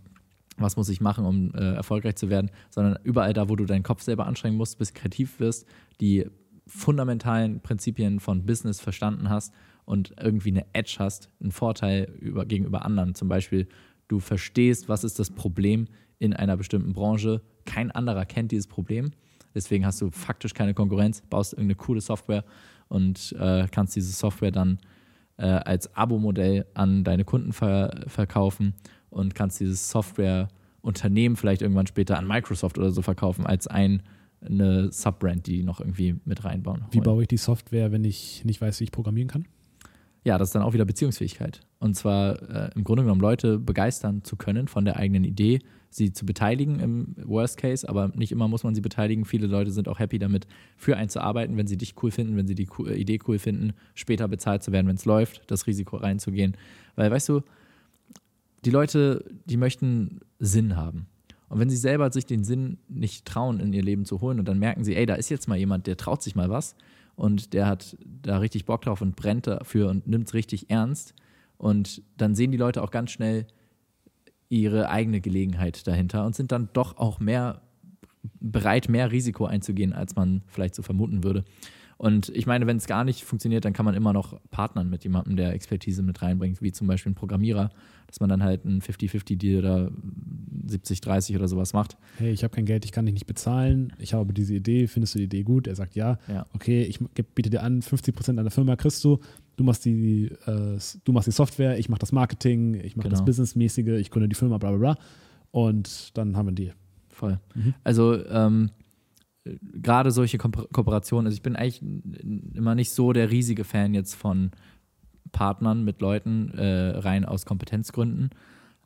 was muss ich machen, um äh, erfolgreich zu werden, sondern überall da, wo du deinen Kopf selber anstrengen musst, bis kreativ wirst, die fundamentalen Prinzipien von Business verstanden hast und irgendwie eine Edge hast, einen Vorteil über, gegenüber anderen. Zum Beispiel, du verstehst, was ist das Problem in einer bestimmten Branche. Kein anderer kennt dieses Problem. Deswegen hast du faktisch keine Konkurrenz, baust irgendeine coole Software und äh, kannst diese Software dann äh, als Abo-Modell an deine Kunden ver- verkaufen und kannst dieses Software-Unternehmen vielleicht irgendwann später an Microsoft oder so verkaufen als ein eine Subbrand, die noch irgendwie mit reinbauen. Wie baue ich die Software, wenn ich nicht weiß, wie ich programmieren kann? Ja, das ist dann auch wieder Beziehungsfähigkeit. Und zwar äh, im Grunde genommen Leute begeistern zu können von der eigenen Idee, sie zu beteiligen im Worst Case, aber nicht immer muss man sie beteiligen. Viele Leute sind auch happy damit, für einen zu arbeiten, wenn sie dich cool finden, wenn sie die Idee cool finden, später bezahlt zu werden, wenn es läuft, das Risiko reinzugehen. Weil, weißt du, die Leute, die möchten Sinn haben. Und wenn sie selber sich den Sinn nicht trauen, in ihr Leben zu holen und dann merken sie, ey, da ist jetzt mal jemand, der traut sich mal was und der hat da richtig Bock drauf und brennt dafür und nimmt es richtig ernst. Und dann sehen die Leute auch ganz schnell ihre eigene Gelegenheit dahinter und sind dann doch auch mehr bereit, mehr Risiko einzugehen, als man vielleicht so vermuten würde. Und ich meine, wenn es gar nicht funktioniert, dann kann man immer noch partnern mit jemandem, der Expertise mit reinbringt, wie zum Beispiel ein Programmierer, dass man dann halt einen fifty-fifty-Deal oder siebzig-dreißig oder sowas macht. Hey, ich habe kein Geld, ich kann dich nicht bezahlen, ich habe diese Idee, findest du die Idee gut? Er sagt ja, ja. Okay, ich biete dir an, fünfzig Prozent an der Firma kriegst du, du machst die, äh, du machst die Software, ich mache das Marketing, ich mache genau. das Businessmäßige, ich gründe die Firma, bla bla bla. Und dann haben wir einen Deal. Voll. Mhm. Also, ähm, gerade solche Ko- Kooperationen, also ich bin eigentlich immer nicht so der riesige Fan jetzt von Partnern mit Leuten, äh, rein aus Kompetenzgründen,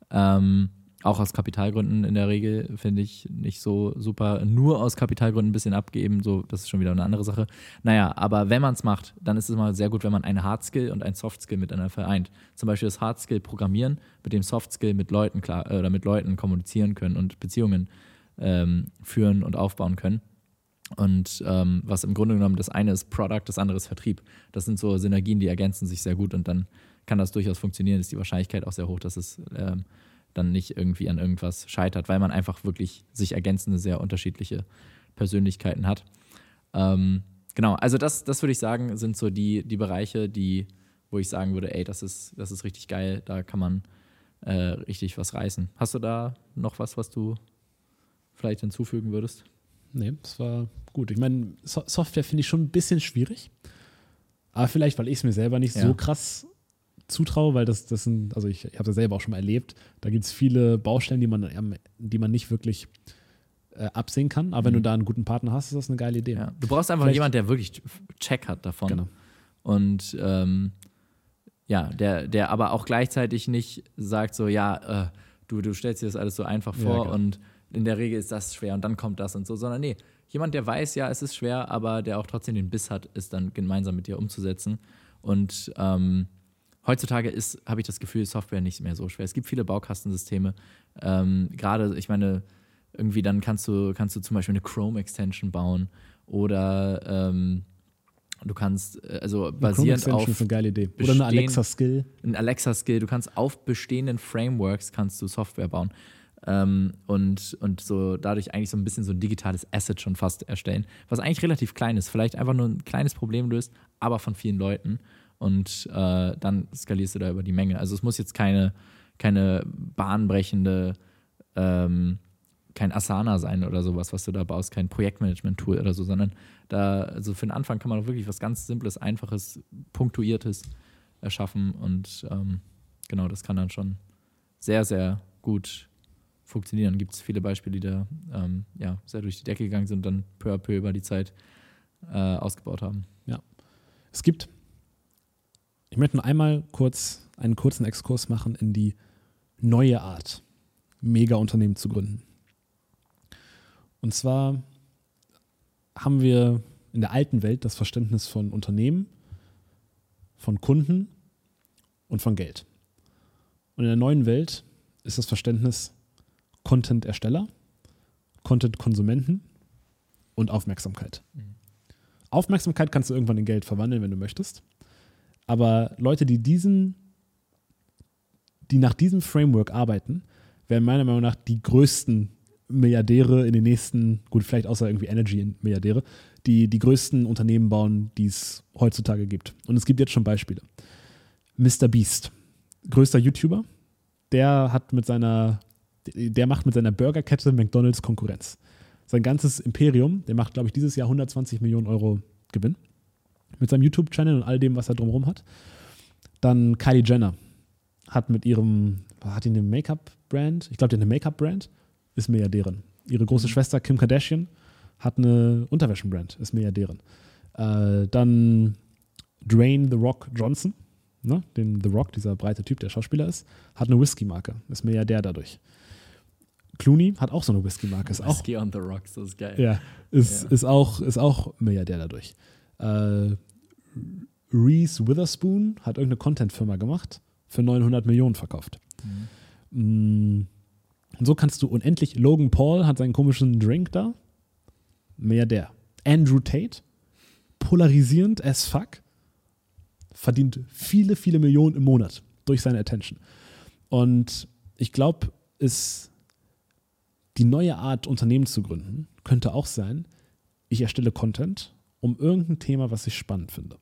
ähm, auch aus Kapitalgründen in der Regel, finde ich nicht so super, nur aus Kapitalgründen ein bisschen abgeben, so, das ist schon wieder eine andere Sache. Naja, aber wenn man es macht, dann ist es mal sehr gut, wenn man eine Hardskill und ein Softskill miteinander vereint. Zum Beispiel das Hardskill Programmieren mit dem Softskill mit Leuten klar äh, oder mit Leuten kommunizieren können und Beziehungen ähm, führen und aufbauen können. Und ähm, was im Grunde genommen, das eine ist Product, das andere ist Vertrieb. Das sind so Synergien, die ergänzen sich sehr gut und dann kann das durchaus funktionieren. Ist die Wahrscheinlichkeit auch sehr hoch, dass es ähm, dann nicht irgendwie an irgendwas scheitert, weil man einfach wirklich sich ergänzende, sehr unterschiedliche Persönlichkeiten hat. Ähm, genau, also das, das würde ich sagen, sind so die, die Bereiche, die, wo ich sagen würde, ey, das ist, das ist richtig geil, da kann man äh, richtig was reißen. Hast du da noch was, was du vielleicht hinzufügen würdest? Nee, das war gut. Ich meine, so- Software finde ich schon ein bisschen schwierig. Aber vielleicht, weil ich es mir selber nicht ja. so krass zutraue, weil das, das sind, also ich, ich habe das selber auch schon mal erlebt, da gibt es viele Baustellen, die man, die man nicht wirklich äh, absehen kann. Aber mhm. wenn du da einen guten Partner hast, ist das eine geile Idee. Ja. Du brauchst einfach vielleicht jemanden, der wirklich Check hat davon. Genau. Und ähm, ja, der, der aber auch gleichzeitig nicht sagt so, ja, äh, du, du stellst dir das alles so einfach vor ja, und in der Regel ist das schwer und dann kommt das und so, sondern nee, jemand, der weiß, ja, es ist schwer, aber der auch trotzdem den Biss hat, es dann gemeinsam mit dir umzusetzen. Und ähm, heutzutage ist, habe ich das Gefühl, Software nicht mehr so schwer. Es gibt viele Baukastensysteme. Ähm, Gerade, ich meine, irgendwie dann kannst du, kannst du zum Beispiel eine Chrome-Extension bauen oder ähm, du kannst, also eine basierend auf ist eine geile Idee. Oder eine Alexa-Skill. Ein Alexa-Skill. Du kannst auf bestehenden Frameworks kannst du Software bauen. Ähm, und, und so dadurch eigentlich so ein bisschen so ein digitales Asset schon fast erstellen, was eigentlich relativ klein ist, vielleicht einfach nur ein kleines Problem löst, aber von vielen Leuten und äh, dann skalierst du da über die Menge. Also es muss jetzt keine, keine bahnbrechende, ähm, kein Asana sein oder sowas, was du da baust, kein Projektmanagement-Tool oder so, sondern da, also für den Anfang kann man auch wirklich was ganz Simples, Einfaches, Punktuiertes erschaffen und ähm, genau, das kann dann schon sehr, sehr gut funktionieren. Gibt es viele Beispiele, die da ähm, ja, sehr durch die Decke gegangen sind und dann peu à peu über die Zeit äh, ausgebaut haben. Ja, es gibt, ich möchte nur einmal kurz einen kurzen Exkurs machen in die neue Art, Mega-Unternehmen zu gründen. Und zwar haben wir in der alten Welt das Verständnis von Unternehmen, von Kunden und von Geld. Und in der neuen Welt ist das Verständnis Content-Ersteller, Content-Konsumenten und Aufmerksamkeit. Mhm. Aufmerksamkeit kannst du irgendwann in Geld verwandeln, wenn du möchtest. Aber Leute, die diesen, die nach diesem Framework arbeiten, werden meiner Meinung nach die größten Milliardäre in den nächsten, gut, vielleicht außer irgendwie Energy-Milliardäre, die die größten Unternehmen bauen, die es heutzutage gibt. Und es gibt jetzt schon Beispiele. Mister Beast, größter YouTuber, der hat mit seiner Der macht mit seiner Burgerkette McDonald's Konkurrenz. Sein ganzes Imperium, der macht, glaube ich, dieses Jahr hundertzwanzig Millionen Euro Gewinn mit seinem YouTube-Channel und all dem, was er drumherum hat. Dann Kylie Jenner hat mit ihrem, hat die eine Make-up-Brand? Ich glaube, die hat eine Make-up-Brand, ist Milliardärin. Ihre große Schwester Kim Kardashian hat eine Unterwäschen-Brand, ist Milliardärin. Äh, dann Dwayne The Rock Johnson, ne? Den The Rock, dieser breite Typ, der Schauspieler ist, hat eine Whisky-Marke, ist Milliardär dadurch. Clooney hat auch so eine Whisky-Marke. Ist Whisky auch, on the Rocks, das ist geil. Ja, ist, ja. ist, auch, ist auch Milliardär dadurch. Äh, Reese Witherspoon hat irgendeine Content-Firma gemacht, für neunhundert Millionen verkauft. Mhm. Und so kannst du unendlich, Logan Paul hat seinen komischen Drink da, Milliardär. Andrew Tate, polarisierend as fuck, verdient viele, viele Millionen im Monat durch seine Attention. Und ich glaube, es die neue Art, Unternehmen zu gründen, könnte auch sein, ich erstelle Content um irgendein Thema, was ich spannend finde.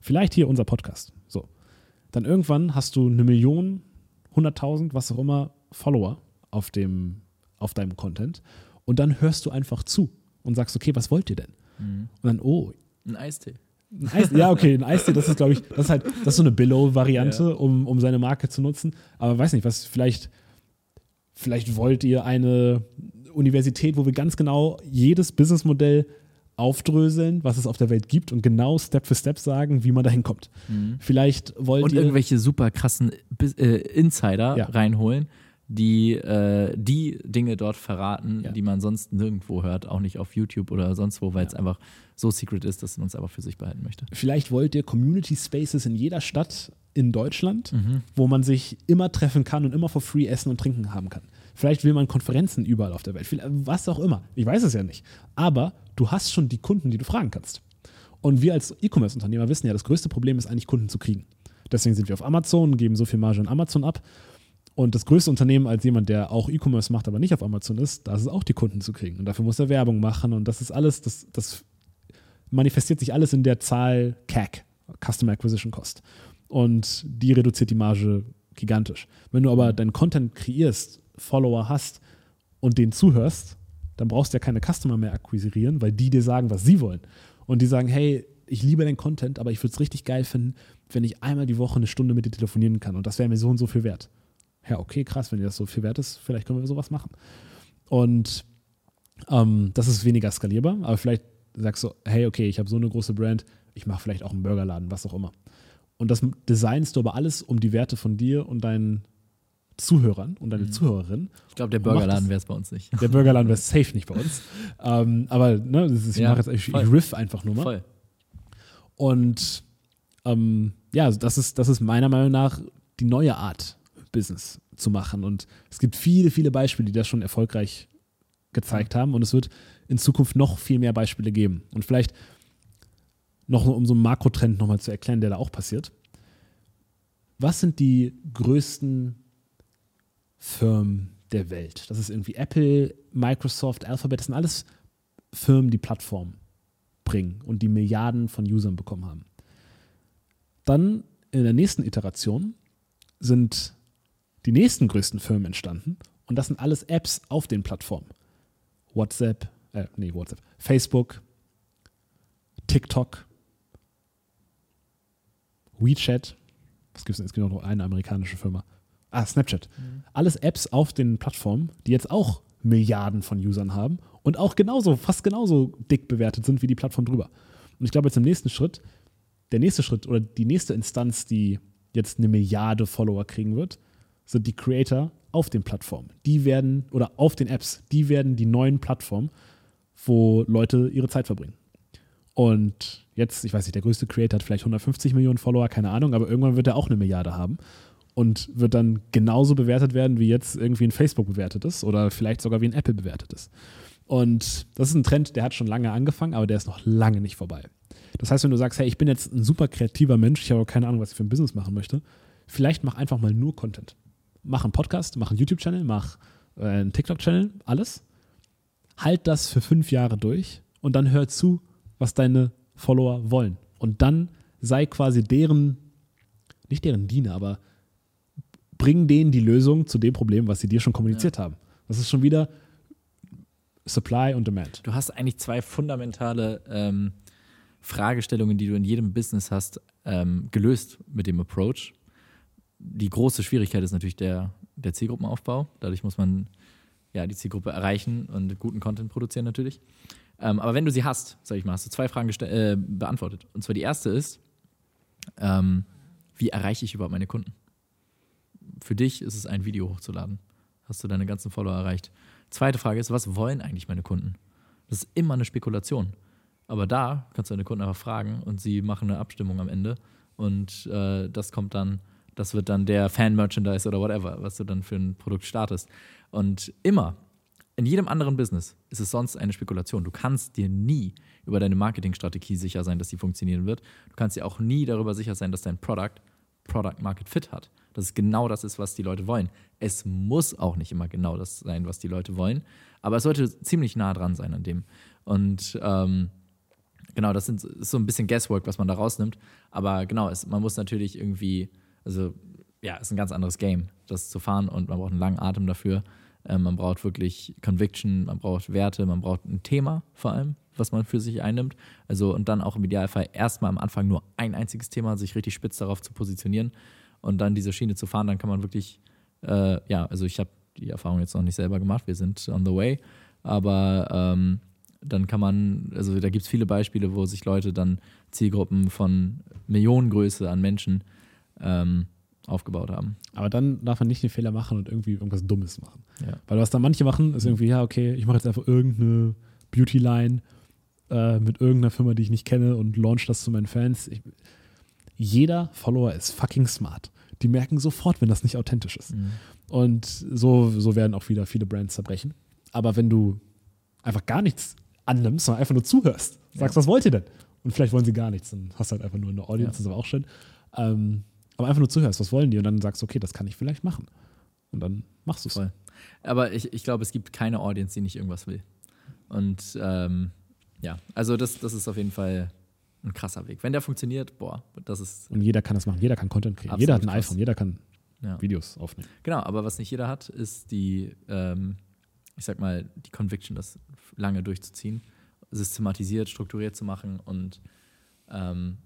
Vielleicht hier unser Podcast. So. Dann irgendwann hast du eine Million, hunderttausend, was auch immer, Follower auf, dem, auf deinem Content und dann hörst du einfach zu und sagst, okay, was wollt ihr denn? Mhm. Und dann, oh. Ein Eistee. Ein Eistee. Ja, okay, ein Eistee, das ist, glaube ich, das ist halt, das ist so eine Billow-Variante, ja. um, um seine Marke zu nutzen. Aber weiß nicht, was vielleicht Vielleicht wollt ihr eine Universität, wo wir ganz genau jedes Businessmodell aufdröseln, was es auf der Welt gibt und genau Step für Step sagen, wie man da hinkommt. Mhm. Vielleicht wollt und ihr irgendwelche super krassen äh, Insider ja. reinholen, die äh, die Dinge dort verraten, ja. die man sonst nirgendwo hört, auch nicht auf YouTube oder sonst wo, weil ja. es einfach so secret ist, dass man uns einfach für sich behalten möchte. Vielleicht wollt ihr Community Spaces in jeder Stadt in Deutschland, mhm. wo man sich immer treffen kann und immer for free essen und trinken haben kann. Vielleicht will man Konferenzen überall auf der Welt, was auch immer. Ich weiß es ja nicht. Aber du hast schon die Kunden, die du fragen kannst. Und wir als E-Commerce-Unternehmer wissen ja, das größte Problem ist eigentlich, Kunden zu kriegen. Deswegen sind wir auf Amazon, geben so viel Marge an Amazon ab. Und das größte Unternehmen als jemand, der auch E-Commerce macht, aber nicht auf Amazon ist, da ist es auch, die Kunden zu kriegen. Und dafür muss er Werbung machen. Und das ist alles, das, das manifestiert sich alles in der Zahl C A C, Customer Acquisition Cost. Und die reduziert die Marge gigantisch. Wenn du aber deinen Content kreierst, Follower hast und denen zuhörst, dann brauchst du ja keine Customer mehr akquirieren, weil die dir sagen, was sie wollen. Und die sagen, hey, ich liebe den Content, aber ich würde es richtig geil finden, wenn ich einmal die Woche eine Stunde mit dir telefonieren kann. Und das wäre mir so und so viel wert. Ja, okay, krass, wenn dir das so viel wert ist, vielleicht können wir sowas machen. Und ähm, das ist weniger skalierbar, aber vielleicht sagst du, hey, okay, ich habe so eine große Brand, ich mache vielleicht auch einen Burgerladen, was auch immer. Und das designst du aber alles um die Werte von dir und deinen Zuhörern und deine mhm. Zuhörerinnen. Ich glaube, der Burgerladen wäre es bei uns nicht. Der Burgerladen wäre es safe nicht bei uns. ähm, aber ne, das ist, ich ja, mache jetzt, ich, ich riff einfach nur mal. Voll. Und ähm, ja, das ist, das ist meiner Meinung nach die neue Art, Business zu machen. Und es gibt viele, viele Beispiele, die das schon erfolgreich gezeigt haben. Und es wird in Zukunft noch viel mehr Beispiele geben. Und vielleicht noch, um so einen Makrotrend nochmal zu erklären, der da auch passiert. Was sind die größten Firmen der Welt? Das ist irgendwie Apple, Microsoft, Alphabet. Das sind alles Firmen, die Plattformen bringen und die Milliarden von Usern bekommen haben. Dann in der nächsten Iteration sind die nächsten größten Firmen entstanden und das sind alles Apps auf den Plattformen. WhatsApp, äh, nee, WhatsApp, Facebook, TikTok, WeChat, was gibt es denn? Es gibt noch eine amerikanische Firma. Ah, Snapchat. Mhm. Alles Apps auf den Plattformen, die jetzt auch Milliarden von Usern haben und auch genauso, fast genauso dick bewertet sind wie die Plattform drüber. Und ich glaube, jetzt im nächsten Schritt, der nächste Schritt oder die nächste Instanz, die jetzt eine Milliarde Follower kriegen wird, sind die Creator auf den Plattformen. Die werden, oder auf den Apps, die werden die neuen Plattformen, wo Leute ihre Zeit verbringen. Und jetzt, ich weiß nicht, der größte Creator hat vielleicht hundertfünfzig Millionen Follower, keine Ahnung, aber irgendwann wird er auch eine Milliarde haben und wird dann genauso bewertet werden, wie jetzt irgendwie ein Facebook bewertet ist oder vielleicht sogar wie ein Apple bewertet ist. Und das ist ein Trend, der hat schon lange angefangen, aber der ist noch lange nicht vorbei. Das heißt, wenn du sagst, hey, ich bin jetzt ein super kreativer Mensch, ich habe auch keine Ahnung, was ich für ein Business machen möchte, vielleicht mach einfach mal nur Content. Mach einen Podcast, mach einen YouTube-Channel, mach einen TikTok-Channel, alles. Halt das für fünf Jahre durch und dann hör zu, was deine Follower wollen. Und dann sei quasi deren, nicht deren Diener, aber bring denen die Lösung zu dem Problem, was sie dir schon kommuniziert ja. haben. Das ist schon wieder Supply und Demand. Du hast eigentlich zwei fundamentale ähm, Fragestellungen, die du in jedem Business hast, ähm, gelöst mit dem Approach. Die große Schwierigkeit ist natürlich der, der Zielgruppenaufbau. Dadurch muss man ja, die Zielgruppe erreichen und guten Content produzieren natürlich. Ähm, aber wenn du sie hast, sag ich mal, hast du zwei Fragen geste- äh, beantwortet. Und zwar die erste ist, ähm, wie erreiche ich überhaupt meine Kunden? Für dich ist es ein Video hochzuladen. Hast du deine ganzen Follower erreicht? Zweite Frage ist, was wollen eigentlich meine Kunden? Das ist immer eine Spekulation. Aber da kannst du deine Kunden einfach fragen und sie machen eine Abstimmung am Ende. Und äh, das kommt dann Das wird dann der Fan-Merchandise oder whatever, was du dann für ein Produkt startest. Und immer, in jedem anderen Business, ist es sonst eine Spekulation. Du kannst dir nie über deine Marketingstrategie sicher sein, dass die funktionieren wird. Du kannst dir auch nie darüber sicher sein, dass dein Produkt Product-Market-Fit hat. Dass es genau das ist, was die Leute wollen. Es muss auch nicht immer genau das sein, was die Leute wollen. Aber es sollte ziemlich nah dran sein an dem. Und ähm, genau, das ist so ein bisschen Guesswork, was man da rausnimmt. Aber genau, es, man muss natürlich irgendwie... Also, ja, ist ein ganz anderes Game, das zu fahren und man braucht einen langen Atem dafür. Ähm, man braucht wirklich Conviction, man braucht Werte, man braucht ein Thema vor allem, was man für sich einnimmt. Also, und dann auch im Idealfall erstmal am Anfang nur ein einziges Thema, sich richtig spitz darauf zu positionieren und dann diese Schiene zu fahren. Dann kann man wirklich, äh, ja, also ich habe die Erfahrung jetzt noch nicht selber gemacht, wir sind on the way, aber ähm, dann kann man, also da gibt es viele Beispiele, wo sich Leute dann Zielgruppen von Millionengröße an Menschen aufgebaut haben. Aber dann darf man nicht den Fehler machen und irgendwie irgendwas Dummes machen. Ja. Weil was da manche machen, ist irgendwie, ja, okay, ich mache jetzt einfach irgendeine Beauty-Line äh, mit irgendeiner Firma, die ich nicht kenne und launch das zu meinen Fans. Ich, jeder Follower ist fucking smart. Die merken sofort, wenn das nicht authentisch ist. Mhm. Und so, so werden auch wieder viele Brands zerbrechen. Aber wenn du einfach gar nichts annimmst, sondern einfach nur zuhörst, sagst, ja. was wollt ihr denn? Und vielleicht wollen sie gar nichts, dann hast du halt einfach nur eine Audience, ja. das ist aber auch schön. Ähm, Aber einfach nur zuhörst, was wollen die? Und dann sagst du, okay, das kann ich vielleicht machen. Und dann machst du es. Aber ich, ich glaube, es gibt keine Audience, die nicht irgendwas will. Und ähm, ja, also das, das ist auf jeden Fall ein krasser Weg. Wenn der funktioniert, boah, das ist... Und jeder kann das machen, jeder kann Content kriegen. Jeder hat ein krass. iPhone, jeder kann ja. Videos aufnehmen. Genau, aber was nicht jeder hat, ist die, ähm, ich sag mal, die Conviction, das lange durchzuziehen, systematisiert, strukturiert zu machen und ähm,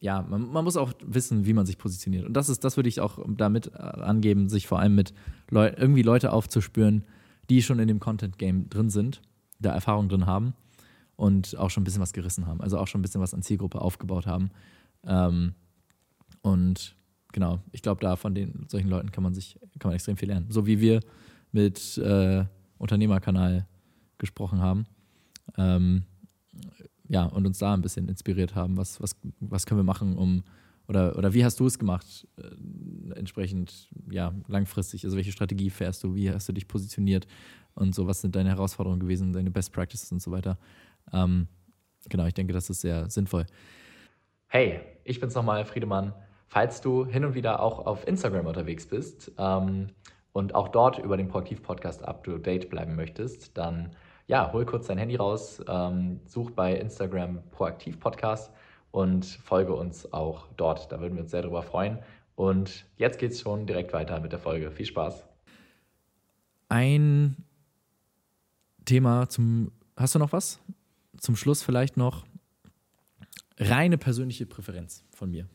ja, man, man muss auch wissen, wie man sich positioniert. Und das ist, das würde ich auch damit angeben, sich vor allem mit Leu- irgendwie Leute aufzuspüren, die schon in dem Content-Game drin sind, da Erfahrung drin haben und auch schon ein bisschen was gerissen haben. Also auch schon ein bisschen was an Zielgruppe aufgebaut haben. Ähm, und genau, ich glaube, da von den solchen Leuten kann man sich, kann man extrem viel lernen. So wie wir mit äh, Unternehmerkanal gesprochen haben. Ähm, Ja, und uns da ein bisschen inspiriert haben, was, was, was können wir machen, um, Oder, oder wie hast du es gemacht, äh, entsprechend ja, langfristig? Also welche Strategie fährst du? Wie hast du dich positioniert? Und so, was sind deine Herausforderungen gewesen, deine Best Practices und so weiter? Ähm, genau, ich denke, das ist sehr sinnvoll. Hey, ich bin's nochmal, Friedemann. Falls du hin und wieder auch auf Instagram unterwegs bist ähm, und auch dort über den Proaktiv-Podcast up-to-date bleiben möchtest, dann ja, hol kurz dein Handy raus, ähm, such bei Instagram Proaktiv-Podcast und folge uns auch dort. Da würden wir uns sehr drüber freuen. Und jetzt geht's schon direkt weiter mit der Folge. Viel Spaß. Ein Thema zum... Hast du noch was? Zum Schluss vielleicht noch reine persönliche Präferenz von mir.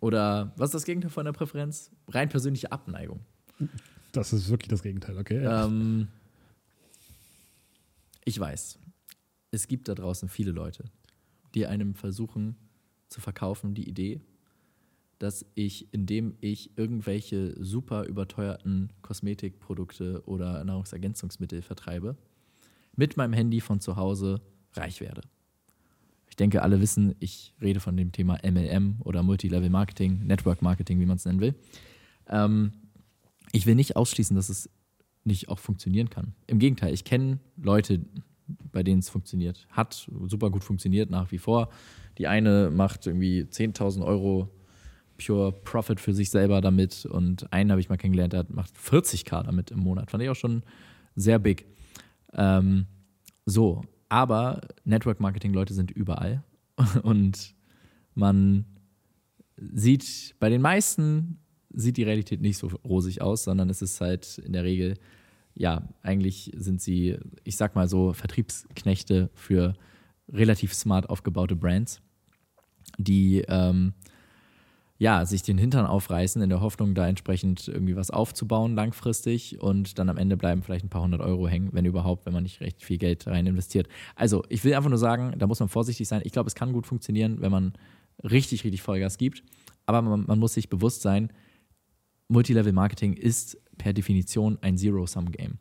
Oder was ist das Gegenteil von einer Präferenz? Rein persönliche Abneigung. Das ist wirklich das Gegenteil, okay. Ähm, ich weiß, es gibt da draußen viele Leute, die einem versuchen zu verkaufen, die Idee, dass ich, indem ich irgendwelche super überteuerten Kosmetikprodukte oder Nahrungsergänzungsmittel vertreibe, mit meinem Handy von zu Hause reich werde. Ich denke, alle wissen, ich rede von dem Thema M L M oder Multilevel-Marketing, Network-Marketing, wie man es nennen will. Ähm, ich will nicht ausschließen, dass es nicht auch funktionieren kann. Im Gegenteil, ich kenne Leute, bei denen es funktioniert hat, super gut funktioniert nach wie vor. Die eine macht irgendwie zehntausend Euro Pure Profit für sich selber damit und einen habe ich mal kennengelernt, der macht vierzigtausend damit im Monat. Fand ich auch schon sehr big. Ähm, so, aber Network-Marketing-Leute sind überall und man sieht, bei den meisten sieht die Realität nicht so rosig aus, sondern es ist halt in der Regel, ja, eigentlich sind sie, ich sag mal so, Vertriebsknechte für relativ smart aufgebaute Brands, die ähm, ja, sich den Hintern aufreißen in der Hoffnung, da entsprechend irgendwie was aufzubauen langfristig und dann am Ende bleiben vielleicht ein paar hundert Euro hängen, wenn überhaupt, wenn man nicht recht viel Geld rein investiert. Also ich will einfach nur sagen, da muss man vorsichtig sein. Ich glaube, es kann gut funktionieren, wenn man richtig, richtig Vollgas gibt, aber man, man muss sich bewusst sein, Multilevel-Marketing ist per Definition ein Zero-Sum-Game.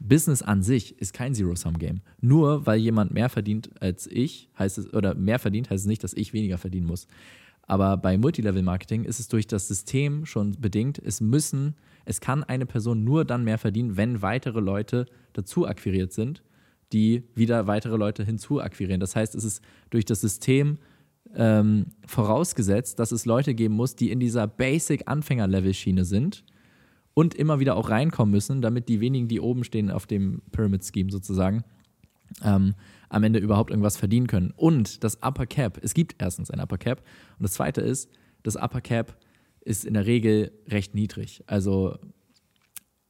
Business an sich ist kein Zero-Sum-Game. Nur weil jemand mehr verdient als ich, heißt es, oder mehr verdient, heißt es nicht, dass ich weniger verdienen muss. Aber bei Multilevel-Marketing ist es durch das System schon bedingt, es müssen, es kann eine Person nur dann mehr verdienen, wenn weitere Leute dazu akquiriert sind, die wieder weitere Leute hinzu akquirieren. Das heißt, es ist durch das System ähm, vorausgesetzt, dass es Leute geben muss, die in dieser Basic-Anfänger-Level-Schiene sind und immer wieder auch reinkommen müssen, damit die wenigen, die oben stehen auf dem Pyramid-Scheme sozusagen, Ähm, am Ende überhaupt irgendwas verdienen können. Und das Upper Cap, es gibt erstens ein Upper Cap und das zweite ist, das Upper Cap ist in der Regel recht niedrig. Also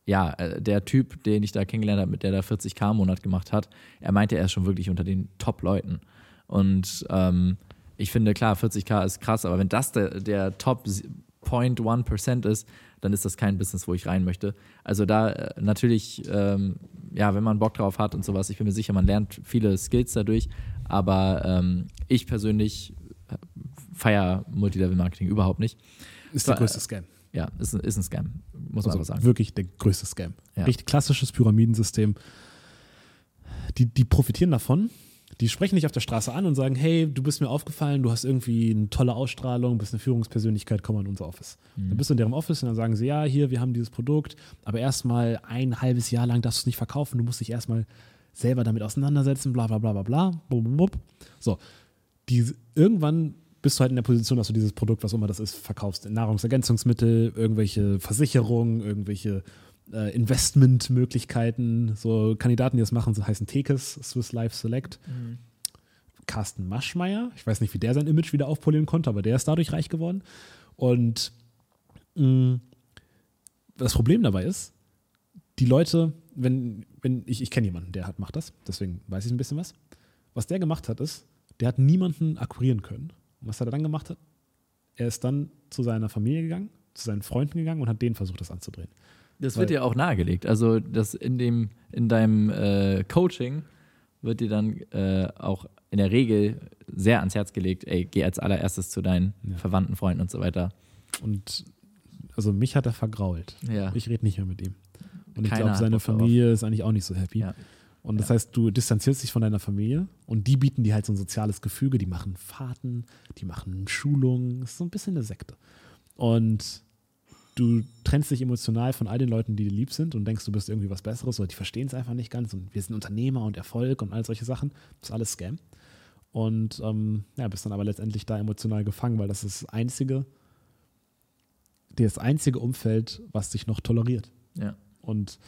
ja, der Typ, den ich da kennengelernt habe, mit der da vierzigtausend im Monat gemacht hat, er meinte, er ist schon wirklich unter den Top-Leuten. Und ähm, ich finde, klar, vierzigtausend ist krass, aber wenn das der, der Top null Komma eins Prozent ist, dann ist das kein Business, wo ich rein möchte. Also da natürlich, ähm, ja, wenn man Bock drauf hat und sowas, ich bin mir sicher, man lernt viele Skills dadurch, aber ähm, ich persönlich feiere Multilevel-Marketing überhaupt nicht. Ist der größte Scam. Ja, ist, ist ein Scam, muss also man aber sagen. Wirklich der größte Scam. Ja. Richtig klassisches Pyramidensystem. Die, die profitieren davon. Die sprechen dich auf der Straße an und sagen, hey, du bist mir aufgefallen, du hast irgendwie eine tolle Ausstrahlung, bist eine Führungspersönlichkeit, komm mal in unser Office. Mhm. Dann bist du in deren Office und dann sagen sie, ja, hier, wir haben dieses Produkt, aber erstmal ein halbes Jahr lang darfst du es nicht verkaufen, du musst dich erstmal selber damit auseinandersetzen, bla bla bla bla bla. Bub, bub, bub. So, die, irgendwann bist du halt in der Position, dass du dieses Produkt, was immer das ist, verkaufst. Nahrungsergänzungsmittel, irgendwelche Versicherungen, irgendwelche Investmentmöglichkeiten, so Kandidaten, die das machen, heißen Tekes, Swiss Life Select. Mhm. Carsten Maschmeyer, ich weiß nicht, wie der sein Image wieder aufpolieren konnte, aber der ist dadurch reich geworden. Und mh, das Problem dabei ist, die Leute, wenn, wenn ich, ich kenne jemanden, der hat, macht das, deswegen weiß ich ein bisschen was. Was der gemacht hat, ist, der hat niemanden akquirieren können. Und was hat er dann gemacht? Er ist dann zu seiner Familie gegangen, zu seinen Freunden gegangen und hat denen versucht, das anzudrehen. Das wird dir auch nahegelegt. Also das in dem in deinem äh, Coaching wird dir dann äh, auch in der Regel sehr ans Herz gelegt, ey, geh als allererstes zu deinen ja. Verwandten, Freunden und so weiter. Und also mich hat er vergrault. Ja. Ich rede nicht mehr mit ihm. Und keiner, ich glaube, seine Familie ist eigentlich auch nicht so happy. Ja. Und das ja. heißt, du distanzierst dich von deiner Familie und die bieten dir halt so ein soziales Gefüge. Die machen Fahrten, die machen Schulungen. Das ist so ein bisschen eine Sekte. Und du trennst dich emotional von all den Leuten, die dir lieb sind und denkst, du bist irgendwie was Besseres oder die verstehen es einfach nicht ganz. Und wir sind Unternehmer und Erfolg und all solche Sachen. Das ist alles Scam. Und ähm, ja, bist dann aber letztendlich da emotional gefangen, weil das ist das einzige, das einzige Umfeld, was dich noch toleriert. Ja. Und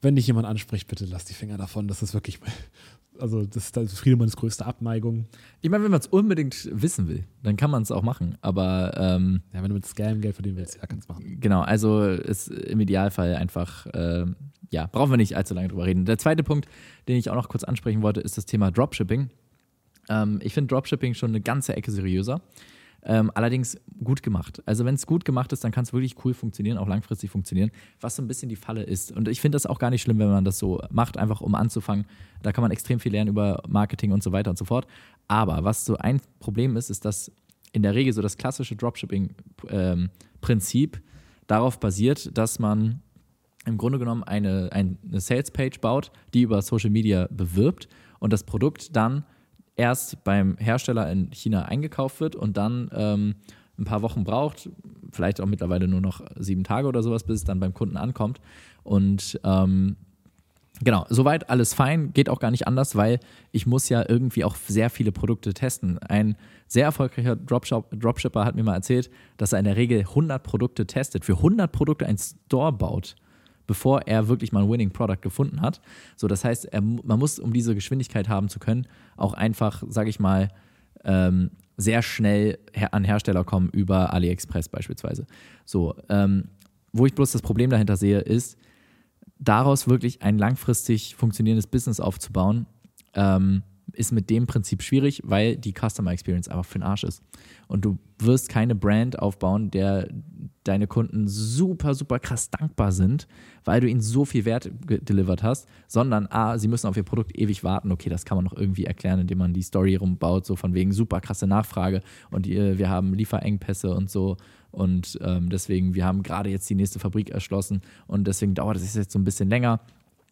wenn dich jemand anspricht, bitte lass die Finger davon. Das ist wirklich, also das ist also Friedemanns größte Abneigung. Ich meine, wenn man es unbedingt wissen will, dann kann man es auch machen. Aber ähm, ja, wenn du mit Scam Geld verdienen willst, ja, kannst du es machen. Genau, also ist im Idealfall einfach, äh, ja, brauchen wir nicht allzu lange drüber reden. Der zweite Punkt, den ich auch noch kurz ansprechen wollte, ist das Thema Dropshipping. Ähm, ich finde Dropshipping schon eine ganze Ecke seriöser. Ähm, allerdings gut gemacht. Also wenn es gut gemacht ist, dann kann es wirklich cool funktionieren, auch langfristig funktionieren, was so ein bisschen die Falle ist. Und ich finde das auch gar nicht schlimm, wenn man das so macht, einfach um anzufangen. Da kann man extrem viel lernen über Marketing und so weiter und so fort. Aber was so ein Problem ist, ist, dass in der Regel so das klassische Dropshipping-Prinzip ähm, darauf basiert, dass man im Grunde genommen eine, eine Sales-Page baut, die über Social Media bewirbt und das Produkt dann erst beim Hersteller in China eingekauft wird und dann ähm, ein paar Wochen braucht, vielleicht auch mittlerweile nur noch sieben Tage oder sowas, bis es dann beim Kunden ankommt. Und ähm, genau, soweit alles fein, geht auch gar nicht anders, weil ich muss ja irgendwie auch sehr viele Produkte testen. Ein sehr erfolgreicher Dropshop, Dropshipper hat mir mal erzählt, dass er in der Regel hundert Produkte testet, für hundert Produkte einen Store baut, bevor er wirklich mal ein Winning Product gefunden hat. So, das heißt, er, man muss, um diese Geschwindigkeit haben zu können, auch einfach, sage ich mal, ähm, sehr schnell her- an Hersteller kommen über AliExpress beispielsweise. So, ähm, wo ich bloß das Problem dahinter sehe, ist, daraus wirklich ein langfristig funktionierendes Business aufzubauen, ähm, ist mit dem Prinzip schwierig, weil die Customer Experience einfach für den Arsch ist. Und du wirst keine Brand aufbauen, der deine Kunden super, super krass dankbar sind, weil du ihnen so viel Wert delivered hast, sondern A, sie müssen auf ihr Produkt ewig warten. Okay, das kann man noch irgendwie erklären, indem man die Story rumbaut, so von wegen super krasse Nachfrage und die, wir haben Lieferengpässe und so und ähm, deswegen, wir haben gerade jetzt die nächste Fabrik erschlossen und deswegen dauert es jetzt so ein bisschen länger,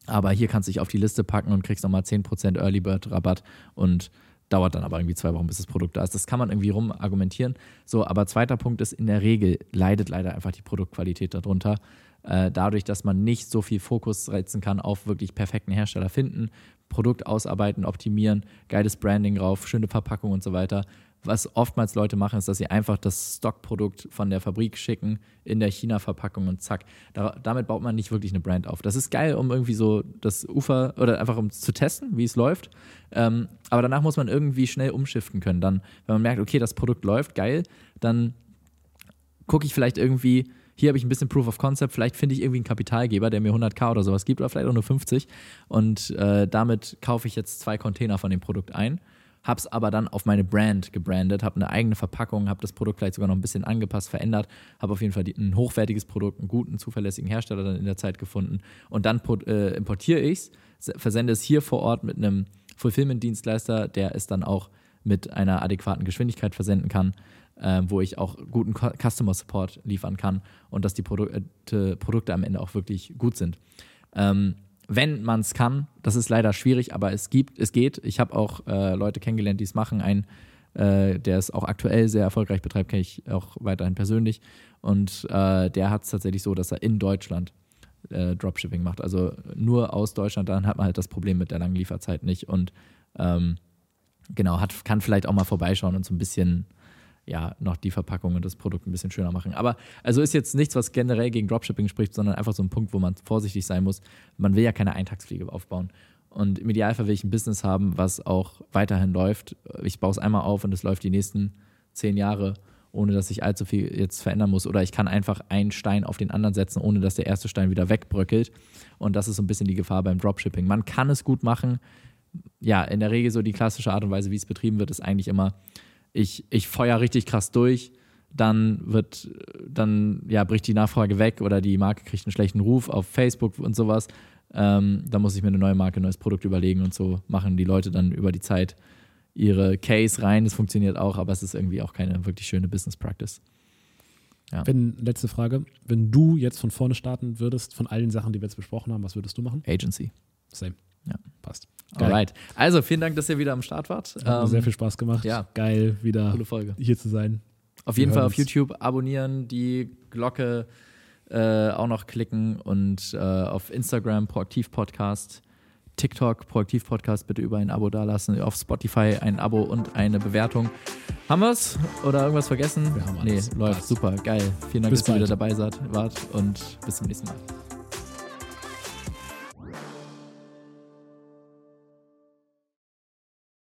aber hier kannst du dich auf die Liste packen und kriegst nochmal zehn Prozent Early Bird Rabatt und dauert dann aber irgendwie zwei Wochen, bis das Produkt da ist. Das kann man irgendwie rumargumentieren. So, aber zweiter Punkt ist, in der Regel leidet leider einfach die Produktqualität darunter. Äh, dadurch, dass man nicht so viel Fokus setzen kann auf wirklich perfekten Hersteller finden, Produkt ausarbeiten, optimieren, geiles Branding drauf, schöne Verpackung und so weiter. Was oftmals Leute machen, ist, dass sie einfach das Stockprodukt von der Fabrik schicken in der China-Verpackung und zack. Da, damit baut man nicht wirklich eine Brand auf. Das ist geil, um irgendwie so das Ufer oder einfach um zu testen, wie es läuft. Ähm, aber danach muss man irgendwie schnell umschiften können. Dann, wenn man merkt, okay, das Produkt läuft, geil, dann gucke ich vielleicht irgendwie, hier habe ich ein bisschen Proof of Concept, vielleicht finde ich irgendwie einen Kapitalgeber, der mir hunderttausend oder sowas gibt oder vielleicht auch nur fünfzig und äh, damit kaufe ich jetzt zwei Container von dem Produkt ein. Hab's aber dann auf meine Brand gebrandet, habe eine eigene Verpackung, habe das Produkt vielleicht sogar noch ein bisschen angepasst, verändert, habe auf jeden Fall ein hochwertiges Produkt, einen guten, zuverlässigen Hersteller dann in der Zeit gefunden und dann äh, importiere ich's, versende es hier vor Ort mit einem Fulfillment-Dienstleister, der es dann auch mit einer adäquaten Geschwindigkeit versenden kann, äh, wo ich auch guten Customer Support liefern kann und dass die Produkte, Produkte am Ende auch wirklich gut sind. Ähm, Wenn man es kann, das ist leider schwierig, aber es gibt, es geht. Ich habe auch äh, Leute kennengelernt, die es machen. Einen, äh, der es auch aktuell sehr erfolgreich betreibt, kenne ich auch weiterhin persönlich. Und äh, der hat es tatsächlich so, dass er in Deutschland äh, Dropshipping macht. Also nur aus Deutschland, dann hat man halt das Problem mit der langen Lieferzeit nicht. Und ähm, genau, hat, kann vielleicht auch mal vorbeischauen und so ein bisschen ja, noch die Verpackung und das Produkt ein bisschen schöner machen. Aber also ist jetzt nichts, was generell gegen Dropshipping spricht, sondern einfach so ein Punkt, wo man vorsichtig sein muss. Man will ja keine Eintagsfliege aufbauen. Und im Idealfall will ich ein Business haben, was auch weiterhin läuft. Ich baue es einmal auf und es läuft die nächsten zehn Jahre, ohne dass ich allzu viel jetzt verändern muss. Oder ich kann einfach einen Stein auf den anderen setzen, ohne dass der erste Stein wieder wegbröckelt. Und das ist so ein bisschen die Gefahr beim Dropshipping. Man kann es gut machen. Ja, in der Regel so die klassische Art und Weise, wie es betrieben wird, ist eigentlich immer Ich, ich feuere richtig krass durch, dann wird, dann ja, bricht die Nachfrage weg oder die Marke kriegt einen schlechten Ruf auf Facebook und sowas. Ähm, da muss ich mir eine neue Marke, ein neues Produkt überlegen und so machen die Leute dann über die Zeit ihre Case rein. Das funktioniert auch, aber es ist irgendwie auch keine wirklich schöne Business Practice. Ja. Wenn, letzte Frage, wenn du jetzt von vorne starten würdest, von all den Sachen, die wir jetzt besprochen haben, was würdest du machen? Agency. Same. Ja. Geil. Alright. Also, vielen Dank, dass ihr wieder am Start wart. Hat ähm, sehr viel Spaß gemacht. Ja. Geil, wieder Folge. Hier zu sein. Auf Wir jeden Fall auf uns. YouTube abonnieren, die Glocke äh, auch noch klicken und äh, auf Instagram Proaktiv-Podcast, TikTok Proaktiv-Podcast bitte über ein Abo dalassen, auf Spotify ein Abo und eine Bewertung. Haben wir's? Oder irgendwas vergessen? Wir haben alles. Nee, läuft. Super, geil. Vielen Dank, bis dass bald. ihr wieder dabei seid, wart und bis zum nächsten Mal.